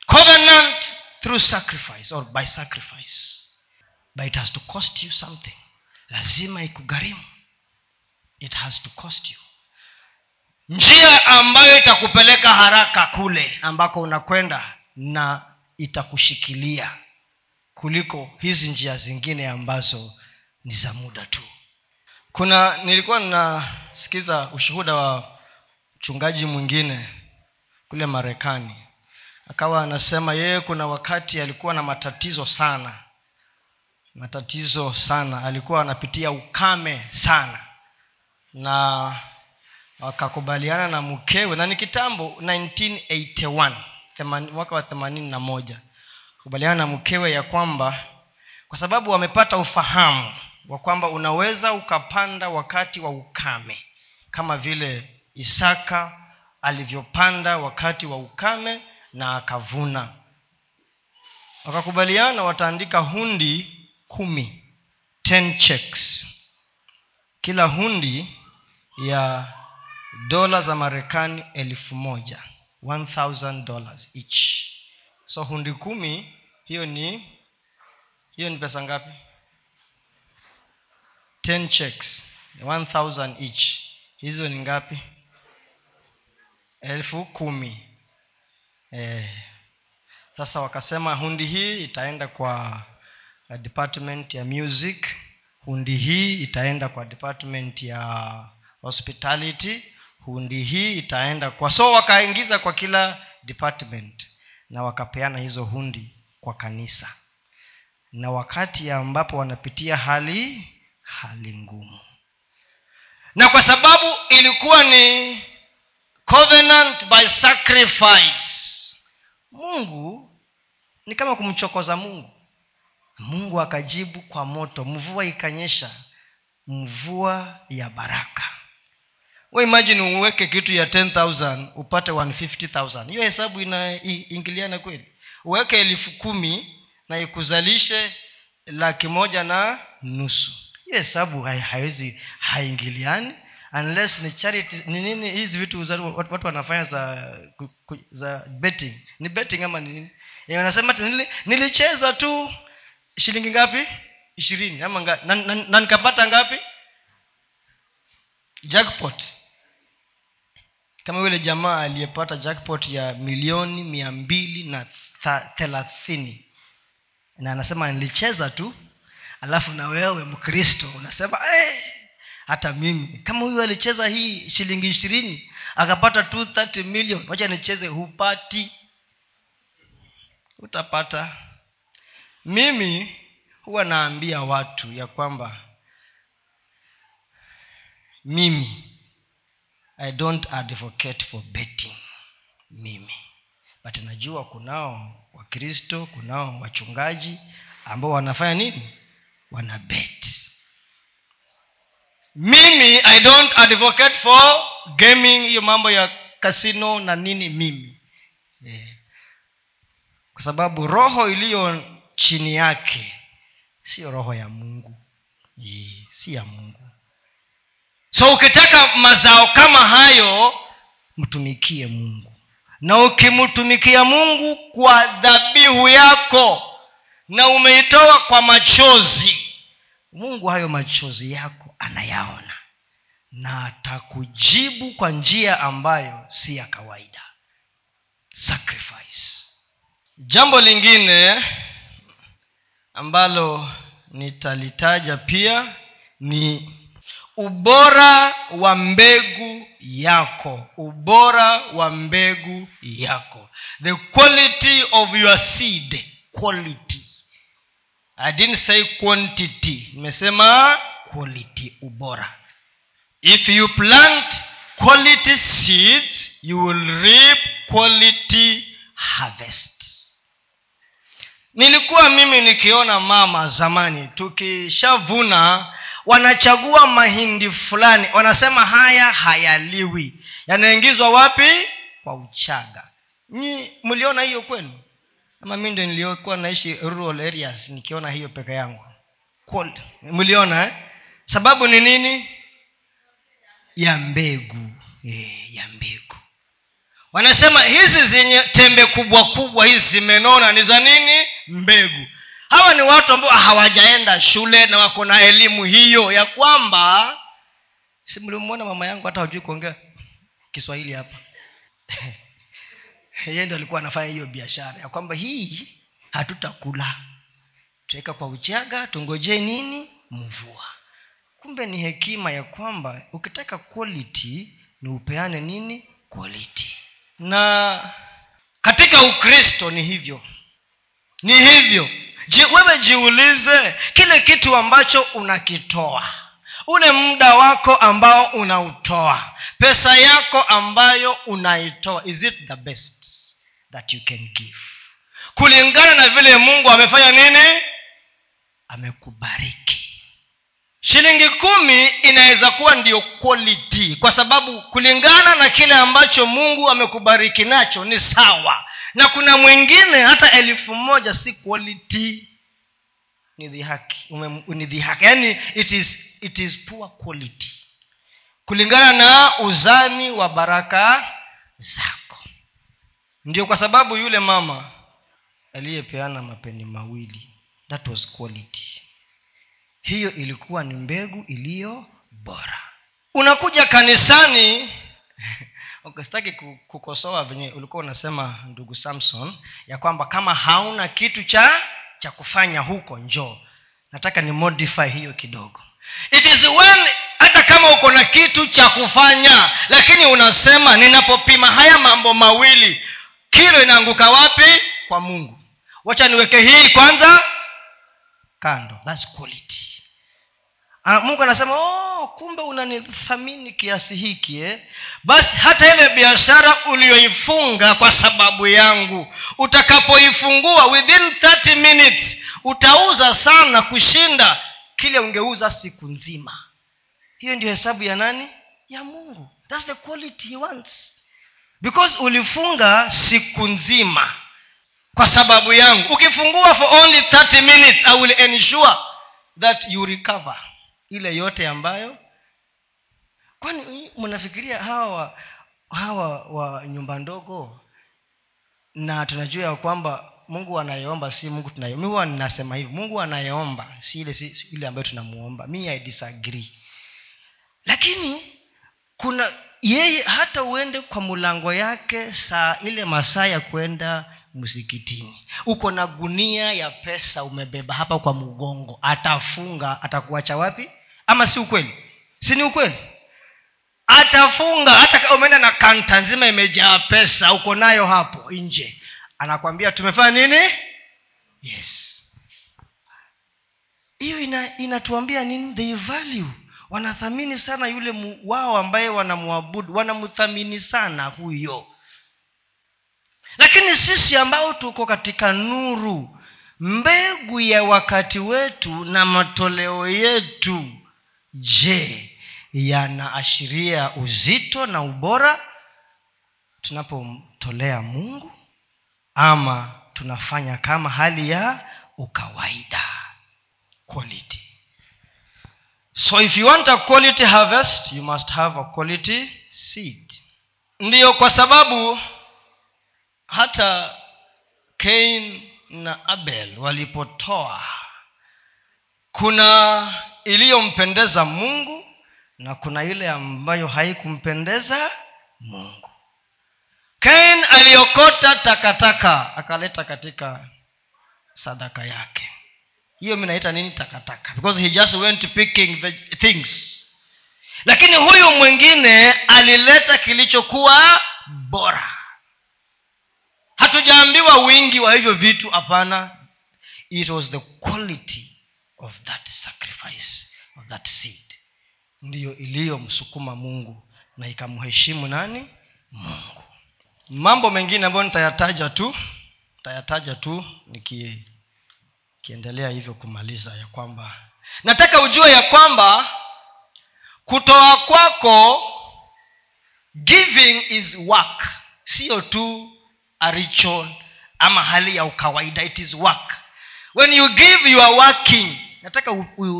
Covenant through sacrifice or by sacrifice. But it has to cost you something. Lazima ikugharimu. It has to cost you. Njia ambayo itakupeleka haraka kule ambako unakwenda na itakushikilia kuliko hizi njia zingine ambazo ni za muda tu. Nilikuwa nasikiza ushuhuda wa mchungaji mwingine kule Marekani. Akawa anasema yeye kuna wakati alikuwa na matatizo sana, alikuwa anapitia ukame sana. Na wakakubaliana na mkewe, na ni kitambo 1981, mwaka wa 81. Kubaliana na mkewe ya kwamba kwa sababu wamepata ufahamu wa kwamba unaweza ukapanda wakati wa ukame kama vile Isaka alivyopanda wakati wa ukame na akavuna. Wakakubaliana wataandika hundi 10, 10 checks. Kila hundi ya dola za Marekani 1,000, $1,000 each. So hundi 10, hiyo ni pesa ngapi? 10 checks, 1,000 each. Hizo ni ngapi? 10,000. Sasa wakasema hundi hii itaenda kwa department ya music, hundi hii itaenda kwa department ya hospitality, hundi hii itaenda kwa... So wakaingiza kwa kila department na wakapeana hizo hundi kwa kanisa. Na wakati ambapo wanapitia hali ngumu. Na kwa sababu ilikuwa ni covenant by sacrifice, Mungu ni kama kumchokoza Mungu. Mungu akajibu kwa moto. Mvua ikanyesha, mvua ya baraka. Wewe imagine uweke kitu ya 10,000 upate 150,000. Hiyo hesabu inaingiliana kweli? Uweke 10,000 na ikuzalishe 150,000. Hiyo hesabu haiwezi haingiliani unless ni charity. Ni nini hizi vitu watu wanafanya za betting? Ni betting ama ni nini? Yeye anasema nilicheza tu shilingi ngapi? 20 ama ngapi? Na nikapata ngapi? Jackpot. Kama yule jamaa aliyepata jackpot ya milioni 230. Na anasema nilicheza tu. Alafu na wewe Mkristo unasema hata mimi kama huyu alicheza hii shilingi 20 akapata 230 million, wacha nicheze. Hupati, utapata. Mimi huwa naambia watu ya kwamba mimi I don't advocate for betting mimi, but najua kunao Wakristo, kunao wachungaji ambao wanafanya nini? Wana bet. Mimi I don't advocate for gaming, hiyo mambo ya casino na nini mimi. Kwa sababu roho iliyo chini yake sio roho ya Mungu. Si ya Mungu. So ukitaka mazao kama hayo, mtumikie Mungu. Na ukimtumikia Mungu kwa dhabihu yako na umeitoa kwa machozi, Mungu hayo machozi yako anayaona na atakujibu kwa njia ambayo si ya kawaida. Sacrifice. Jambo lingine ambalo nitalitaja pia ni ubora wa mbegu yako. Ubora wa mbegu yako. The quality of your seed. Quality. I didn't say quantity. Nimesema quality, ubora. If you plant quality seeds, you will reap quality harvests. Nilikuwa mimi nikiona mama zamani tukishavuna wanachagua mahindi fulani, wanasema haya hayaliwi. Yanaingizwa wapi? Kwa uchanga. Nyi mliona hiyo kwenu? Ama mimi ndio niliokuwa naishi rural areas nikiona hiyo peke yangu. Cold. Mliona? Sababu ni nini? Ya mbegu. Ya mbegu. Wanasema hizi zenye tembe kubwa kubwa hizi zimenona ni za nini? Mbegu. Hawa ni watu ambao hawajaenda shule na wako na elimu hiyo ya kwamba, si mlimuona mama yangu hata hajui kuongea Kiswahili hapa. Yeye ndiye alikuwa anafanya hiyo biashara ya kwamba hii hatutakula. Tuweka kwa uchaga, tungoje nini? Mvua. Kumbe ni hekima ya kwamba ukitaka quality ni upeane nini? Quality. Na katika Ukristo ni hivyo. Ni hivyo. Wewe jiulize kile kitu ambacho unakitoa. Ule muda wako ambao unautoa. Pesa yako ambayo unaitoa. Is it the best that you can give? Kulingana na vile Mungu amefanya nini? Amekubariki. Shilingi 10 inaweza kuwa ndio quality, kwa sababu kulingana na kile ambacho Mungu amekubariki nacho ni sawa. Na kuna mwingine hata 1,000 si quality, ni dhihaki. Ni dhihaki. Yani it is poor quality. Kulingana na uzani wa baraka zako. Ndio kwa sababu yule mama aliyepeana mapeni mawili, that was quality. Hiyo ilikuwa ni mbegu iliyo bora. Unakuja kanisani, ukastaki kukosoa venye ulikuwa unasema ndugu Samson ya kwamba kama hauna kitu cha kufanya huko, njoo. Nataka ni modify hiyo kidogo. It is when hata kama uko na kitu cha kufanya, lakini unasema ninapopima haya mambo mawili, kilo inaanguka wapi? Kwa Mungu. Wacha niweke hii kwanza kando. That's quality. Mungu anasema, oh, kumbe unanithamini kiasi hiki Basi hata ile biashara uliyoifunga kwa sababu yangu, utakapoifungua within 30 minutes, utauza sana kushinda kile ungeuza siku nzima. Hiyo ndio hesabu ya nani? Ya Mungu. That's the quality he wants. Because ulifunga siku nzima kwa sababu yangu. Ukifungua for only 30 minutes, I will ensure that you recover ile yote ambayo. Kwani mnafikiria hawa wa nyumba ndogo, na tunajua kwamba Mungu anayeomba si Mungu tunayeomba. Mimi ninasema hivi, Mungu anayeomba si ile ambayo tunamuomba. Mimi I disagree. Lakini kuna yeye hata uende kwa mlango yake saa ile masaa ya kwenda msikitini, uko na gunia ya pesa umebeba hapa kwa mgongo, atafunga, atakuacha wapi? Ama si ukweli? Si ni ukweli? Atafunga, hata umeenda na kanta nzima imejaa pesa, uko nayo hapo nje, anakuambia tumefanya nini? Yes. Hiyo inatuambia nini? They value, wanathamini sana yule wao ambaye wanamuabudu, wanamthamini sana huyo. Lakini sisi ambao tuko katika nuru, mbegu ya wakati wetu na matoleo yetu, je, yanaashiria uzito na ubora tunapomtolea Mungu, ama tunafanya kama hali ya ukawaida? Quality. So if you want a quality harvest, you must have a quality seed. Ndiyo, kwa sababu hata Cain na Abel walipotoa, kuna iliyompendeza Mungu na kuna ile ambayo haikumpendeza Mungu. Cain aliokota takataka akaleta katika sadaka yake. Hiyo mimi naita nini? Takataka, because he just went picking the things. Lakini huyu mwingine alileta kilichokuwa bora. Hatujaambiwa wingi wa hivyo vitu, hapana. It was the quality of that sacrifice, of that seed, ndiyo iliyomsukuma Mungu na ikamheshimu nani? Mungu. Mambo mengine ambayo nitayataja tu nikiendelea hivyo kumaliza, ya kwamba nataka ujue ya kwamba kutoa kwako, giving is work, sio tu a ritual ama hali ya ukawaida. It is work. When you give, you are working. Nataka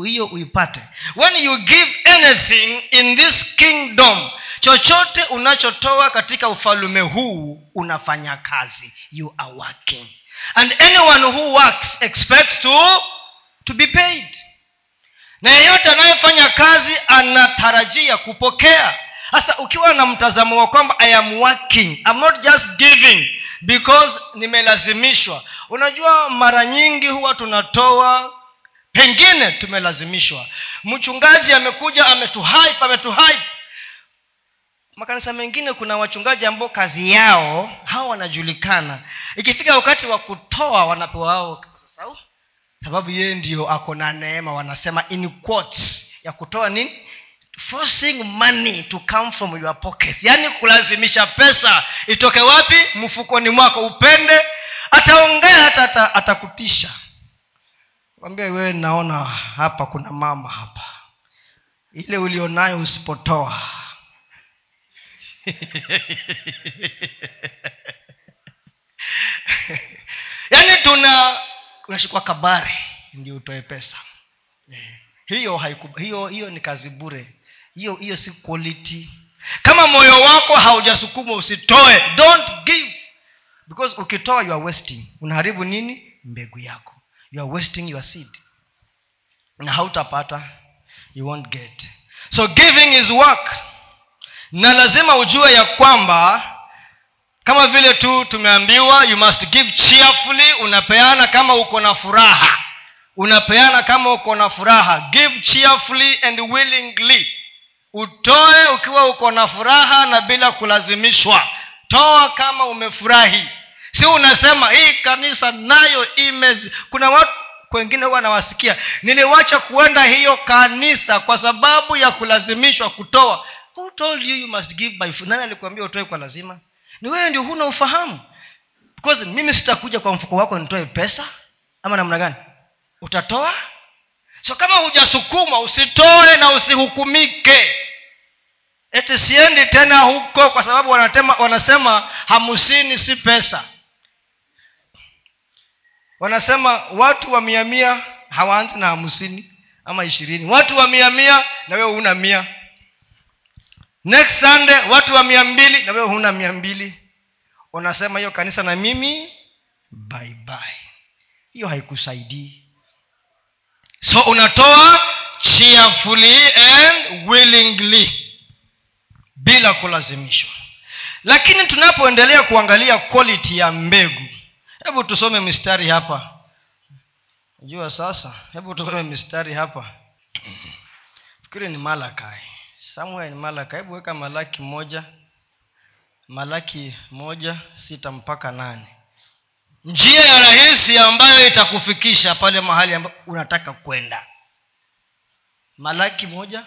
hiyo uipate. When you give anything in this kingdom, chochote unachotoa katika ufalume huu, unafanya kazi. You are working. And anyone who works expects to be paid. Na yeyote anayefanya kazi anatarajia kupokea. Sasa ukiwa na mtazamo wa kwamba I am working, I'm not just giving because nimelazimishwa. Unajua mara nyingi huwa tunatoa pengine tumelazimishwa. Mchungaji amekuja ametuhype. Makanisa mengine kuna wachungaji ambao kazi yao hao wanajulikana. Ikifika wakati wa kutoa wanapewa hao sasa, sababu yeye ndio ako na neema, wanasema in quotes ya kutoa nini? Forcing money to come from your pockets. Yani kulazimisha pesa itoke wapi? Mfukoni mwako. Upende, ataongea hata atakutisha. Mwambie wewe, naona hapa kuna mama hapa, ile ulionayo usipotoa. Yani unashikwa kabari ndio utoe pesa. Hiyo ni kazi bure. Hiyo si quality. Kama moyo wako haujasukuma usitoe, don't give, because ukitoa you are wasting. Unaharibu nini? Mbegu yako. You are wasting your seed, na hautapata, you won't get. So giving is work, na lazima ujue ya kwamba kama vile tu tumeambiwa, you must give cheerfully. Unapeana kama uko na furaha. Give cheerfully and willingly. Utoe ukiwa uko na furaha na bila kulazimishwa. Toa kama umefurahi. Si unasema hii kanisa nayo kuna watu wengine huwa nawasikia, niliwacha kuenda hiyo kanisa kwa sababu ya kulazimishwa kutoa. Who told you you must give by force? Nani alikwambia utoe kwa lazima? Ni wewe ndio huna ufahamu. Because mimi sitakuja kwa mfuko wako nitoe pesa ama namna gani? Utatoa? So kama hujasukuma usitoe na usihukumike. Eti siendi tena huko kwa sababu wanasema hamsini si pesa. Wanasema watu wa 100 hawaanzi na 50 ama 20. Watu wa 100 na wewe una 100. Next Sunday watu wa 200 na wewe huna 200. Unasema hiyo kanisa na mimi bye bye. Hiyo haikusaidii. So unatoa cheerfully and willingly, bila kulazimishwa. Lakini tunapoendelea kuangalia quality ya mbegu, hebu tusome mistari hapa. Unajua sasa, hebu tusome mistari hapa. Fikiri ni Malakai. Somewhere in Malakai, hebu weka Malaki 1:6-8. Njia ya rahisi ambayo itakufikisha pale mahali ambapo unataka kwenda. Malaki 1.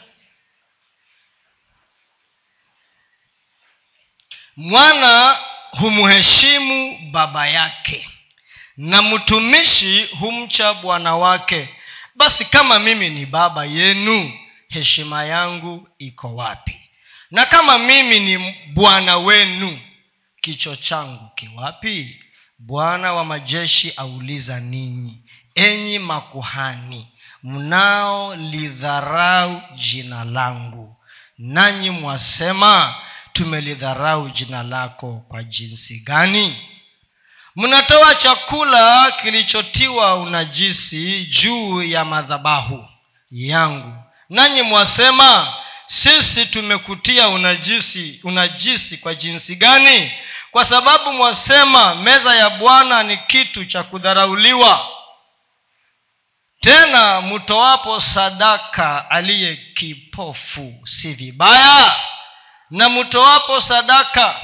Mwana humheshimu baba yake, na mtumishi humcha bwana wake. Basi kama mimi ni baba yenu, heshima yangu iko wapi? Na kama mimi ni bwana wenu, kicho changu kiwapi? Bwana wa majeshi auliza ninyi, enyi makuhani, mnao lidharau jina langu, nanyi mwasema, tumelidharau jina lako kwa jinsi gani? Mnatoa chakula kilichotiwa unajisi juu ya madhabahu yangu, nanyi mwasema, sisi tumekutia unajisi kwa jinsi gani? Kwa sababu mwasema meza ya Bwana ni kitu cha kudharauliwa. Tena mtoapo sadaka aliye kipofu si vibaya, na mtoapo sadaka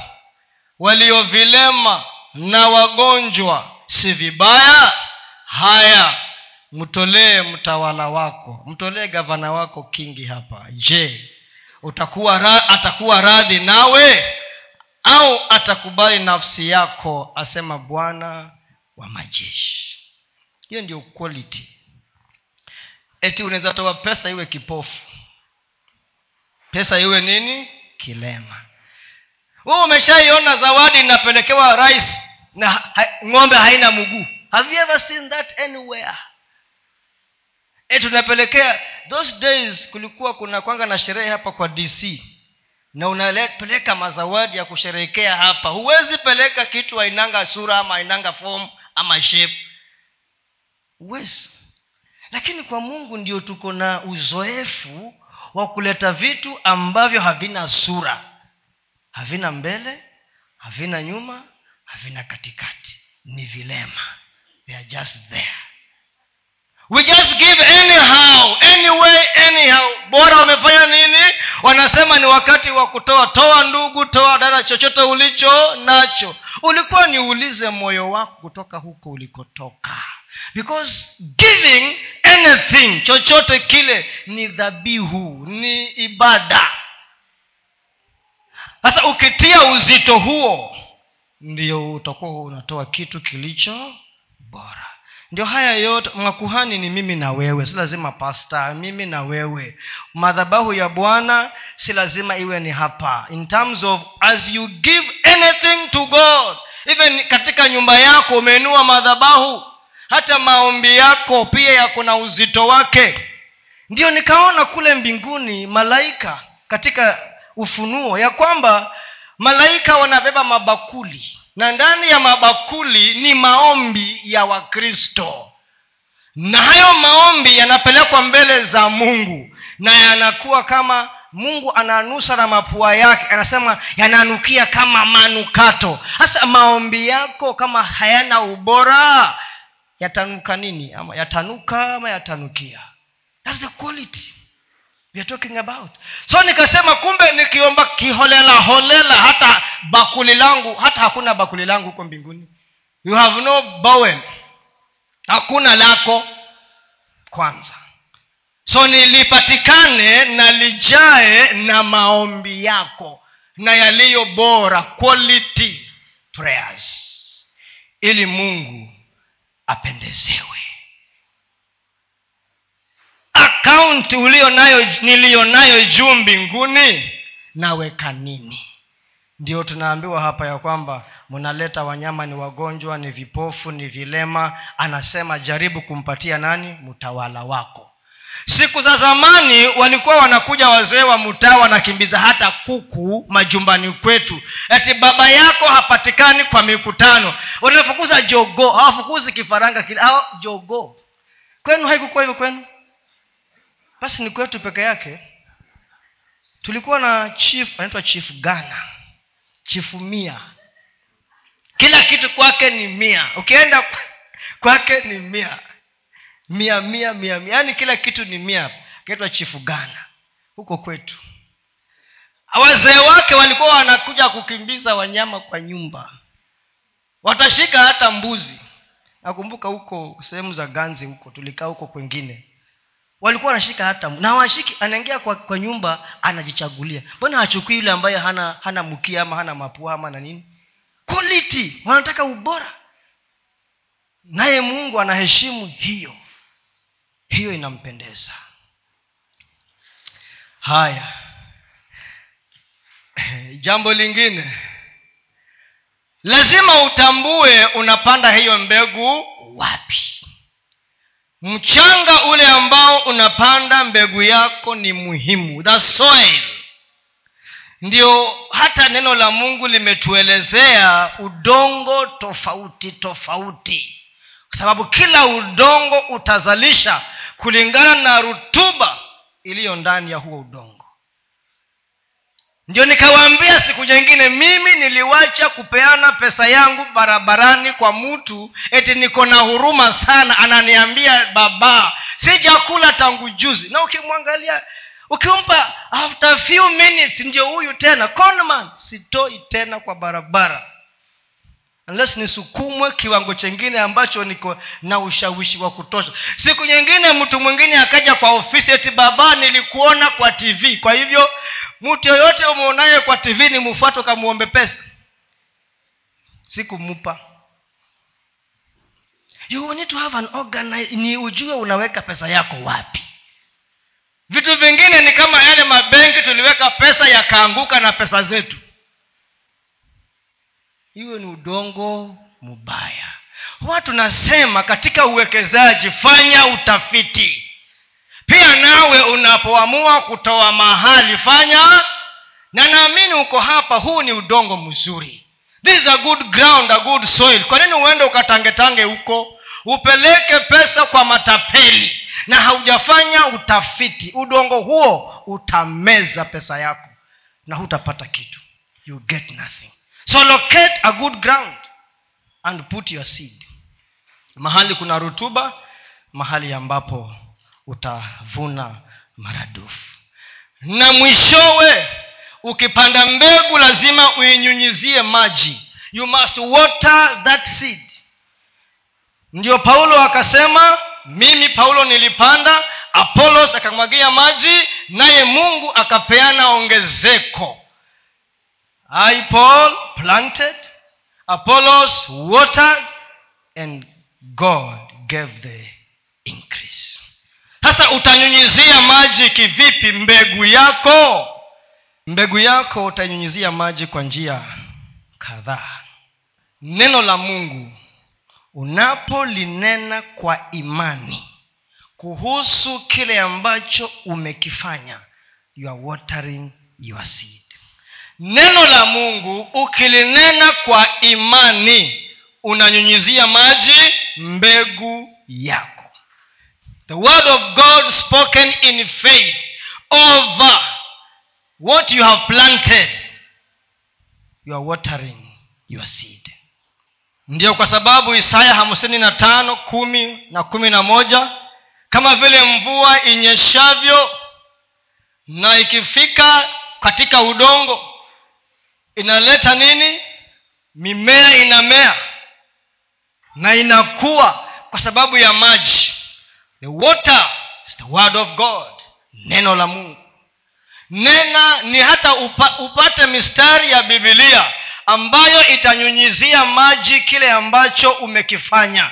waliovilema na wagonjwa si vibaya. Haya, mtolee mtawala wako, mtolee gavana wako kingi hapa. Je, atakuwa radhi nawe, au atakubali nafsi yako, asema Bwana wa majeshi? Hiyo ndio quality. Eti unaweza toa pesa iwe kipofu, pesa iwe nini? Kilema. Wewe umeshaiona zawadi inapelekewa rais na ng'ombe haina mguu? Have you ever seen that anywhere? Tunapelekea those days kulikuwa kuna kwanga na sherehe hapa kwa DC, na unapeleka mazawadi ya kusherehekea hapa. Huwezi peleka kitu hainanga sura ama hainanga form ama shape. Huwezi. Lakini kwa Mungu ndio tuko na uzoefu wa kuleta vitu ambavyo havina sura, havina mbele, havina nyuma, havina katikati. Ni vilema. They are just there. We just give anyhow, anyway, anyhow. Bora wamefanya nini? Wanasema ni wakati wa kutoa. Toa ndugu, toa dada, chochote ulicho nacho. Ulikuwa niulize moyo wako kutoka huko ulikotoka. Because giving anything, chochote kile, ni dhabihu, ni ibada. Sasa ukitia uzito huo, ndio utakuwa unatoa kitu kilicho bora. Ndio haya yote. Makuhani ni mimi na wewe, si lazima pastor, mimi na wewe. Madhabahu ya Bwana si lazima iwe ni hapa. In terms of as you give anything to God, even katika nyumba yako umeinua madhabahu, hata maombi yako pia yako na uzito wake. Ndio nikaona kule mbinguni malaika katika Ufunuo ya kwamba malaika wanabeba mabakuli, na ndani ya mabakuli ni maombi ya Wakristo. Na hayo maombi yanapelekwa mbele za Mungu, na yanakuwa kama Mungu ananusa na mapua yake, anasema yananukia kama manukato. Hasa maombi yako kama hayana ubora, yatanuka nini? Ama yatanuka ama yatanukia? That's the quality we are talking about. So nikasema kumbe nikiomba kiholela hata bakuli langu, hata hakuna bakuli langu huko mbinguni. You have no bowen, hakuna lako, kwanza. So nilipatikane na lijae na maombi yako na yaliyo bora, quality prayers, ili Mungu apendezewe. Account nilionayo juu mbinguni, naweka nini? Ndio tunaambiwa hapa ya kwamba mnaleta wanyama, ni wagonjwa, ni vipofu, ni vilema. Anasema jaribu kumpatia nani? Mtawala wako. Siku za zamani walikuwa wanakuja wazee wa mtaa, wanakimbiza hata kuku majumbani kwetu. Eti baba yako hapatikani kwa mikutano. Wanafukuza jogoo, hawafukuzi kifaranga kile, hao jogoo. Kwenu haikuwa hivyo kwenu? Basi ni kwetu peke yake. Tulikuwa na chief, anaitwa Chief Gana, Chief Mia. Kila kitu kwake ni mia. Ukienda kwake ni mia. Mia. Yani kila kitu ni mia. Kaitwa Chief Gana huko kwetu. Wazee wake walikuwa wanakuja kukimbiza wanyama kwa nyumba. Watashika hata mbuzi. Nakumbuka huko sehemu za Ganzi huko, tulikaa huko kwingine. Walikuwa wanashika hata na washiki, anaingia kwa nyumba, anajichagulia. Mbona hachukui yule ambaye hana mkia ama hana mapua ama na nini? Quality, wanataka ubora. Naye Mungu anaheshimu hiyo. Hiyo inampendeza. Haya. Jambo lingine, lazima utambue unapanda hiyo mbegu wapi. Mchanga ule ambao unapanda mbegu yako ni muhimu. The soil. Ndio hata neno la Mungu limetuelezea udongo tofauti. Kwa sababu kila udongo utazalisha kulingana na rutuba iliyo ndani ya huo udongo. Ndio nikawaambia siku nyingine, mimi niliwacha kupeana pesa yangu barabarani kwa mtu, eti niko na huruma sana, ananiambia baba, sijakula tangu juzi. Na ukimwangalia, ukimpa after few minutes, ndio huyu tena, conman, sitoi tena kwa barabara. Unless nisukumwe kiwango chengine ambacho niko na ushawishi wa kutosha. Siku nyingine mtu mwingine akaja kwa ofisi, eti baba, nilikuona kwa TV. Kwa hivyo mtu yoyote umeonaye kwa TV ni mfuate kumuombe pesa. Sikumupa. You need to have an organize, ni ujue unaweka pesa yako wapi. Vitu vingine ni kama yale mabenki, tuliweka pesa yakaanguka na pesa zetu. Hiyo ni udongo mbaya. Watu nasema katika uwekezaji fanya utafiti. Pia nawe unapoamua kutoa mahali fanya, na naamini uko hapa, huu ni udongo mzuri. This is a good ground, a good soil. Kwa nini uende ukatangetange huko, upeleke pesa kwa matapeli na haujafanya utafiti? Udongo huo utameza pesa yako na hutapata kitu. You get nothing. So locate a good ground and put your seed. Mahali kuna rutuba, mahali ambapo utavuna maradufu. Na mwishowe, ukipanda mbegu lazima uinyunyizie maji. You must water that seed. Ndio Paulo akasema, mimi Paulo nilipanda, Apollos akamwagia maji, naye Mungu akapeana ongezeko. I, Paul, planted, Apollos watered, and God gave the increase. Sasa utanyunyizia maji kivipi mbegu yako? Mbegu yako utanyunyizia maji kwa njia kadhaa. Neno la Mungu unapolinena kwa imani kuhusu kile ambacho umekifanya, you are watering your seed. Neno la Mungu ukilinena kwa imani, unanyunyizia maji mbegu yako. The word of God spoken in faith over what you have planted, you are watering your seed. Ndio kwa sababu Isaya 55:10-11, kama vile mvua inyeshavyo na ikifika katika udongo inaleta nini? Mimea inamea na inakuwa kwa sababu ya maji. The water is the word of God. Neno la Mungu. Nena ni hata upate mistari ya Biblia ambayo itanyunyizia maji kile ambacho umekifanya.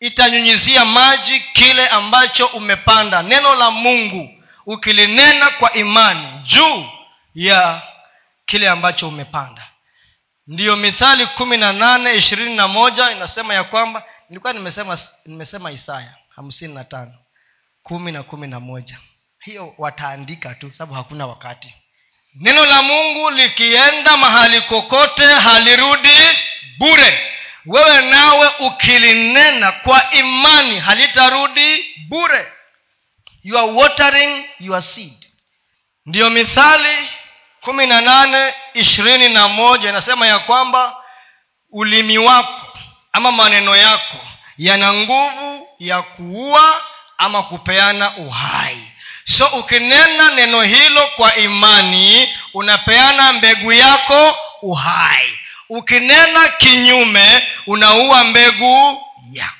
Itanyunyizia maji kile ambacho umepanda. Neno la Mungu ukilinena kwa imani juu ya kile ambacho umepanda. Ndiyo Mithali 18:21 inasema ya kwamba nilikuwa nimesema Isaya 55 10:11. Hiyo wataandika tu sababu hakuna wakati. Neno la Mungu likienda mahali kokote halirudi bure. Wewe nawe ukilinena kwa imani halitarudi bure. You are watering your seed. Ndiyo Mithali 18:21 inasema ya kwamba ulimi wako ama maneno yako yana nguvu ya kuua ama kupeana uhai. So ukinena neno hilo kwa imani unapeana mbegu yako uhai. Ukinena kinyume unaua mbegu yako.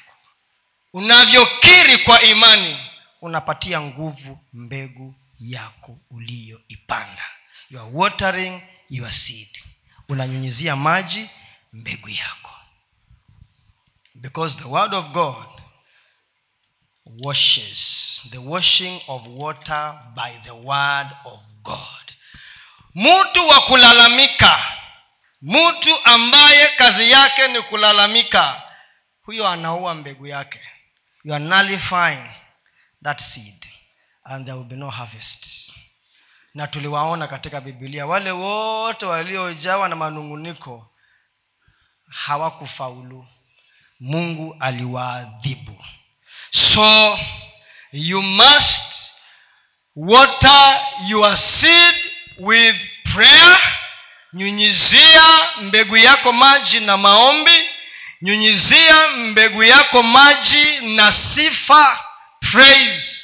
Unavyokiri kwa imani unapatia nguvu mbegu yako uliyoipanda. You are watering your seed. Unanyunyizia maji mbegu yako. Because the word of God washes. The washing of water by the word of God. Mtu wa kulalamika. Mtu ambaye kazi yake ni kulalamika. Huyo anaua mbegu yake. You are nullifying that seed. And there will be no harvest. Na tuliwaona katika Biblia wale wote waliojawa na manunguniko hawakufaulu. Mungu aliwaadhibu. So you must water your seed with prayer. Nyunyizia mbegu yako maji na maombi. Nyunyizia mbegu yako maji na sifa, praise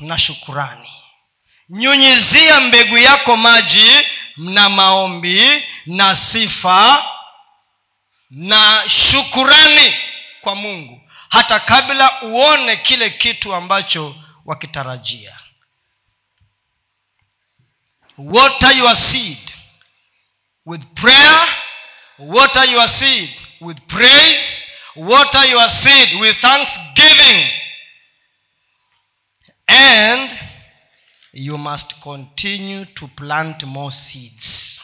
na shukrani. Nyunyizia mbegu yako maji na maombi na sifa na shukrani kwa Mungu hata kabla uone kile kitu ambacho wakitarajia. Water your seed with prayer, water your seed with praise, water your seed with thanksgiving. And you must continue to plant more seeds.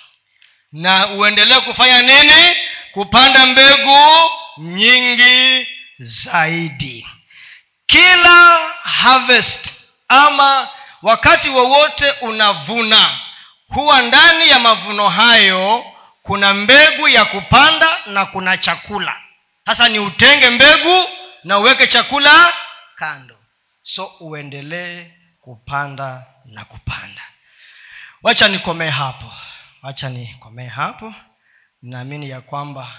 Na uendelee kufanya nini? Kupanda mbegu nyingi zaidi. Kila harvest ama wakati wowote unavuna, huwa ndani ya mavuno hayo kuna mbegu ya kupanda na kuna chakula. Sasa ni utenge mbegu na uweke chakula kando. So uendelee kupanda na kupanda. Wacha nikomee hapo. Naamini ya kwamba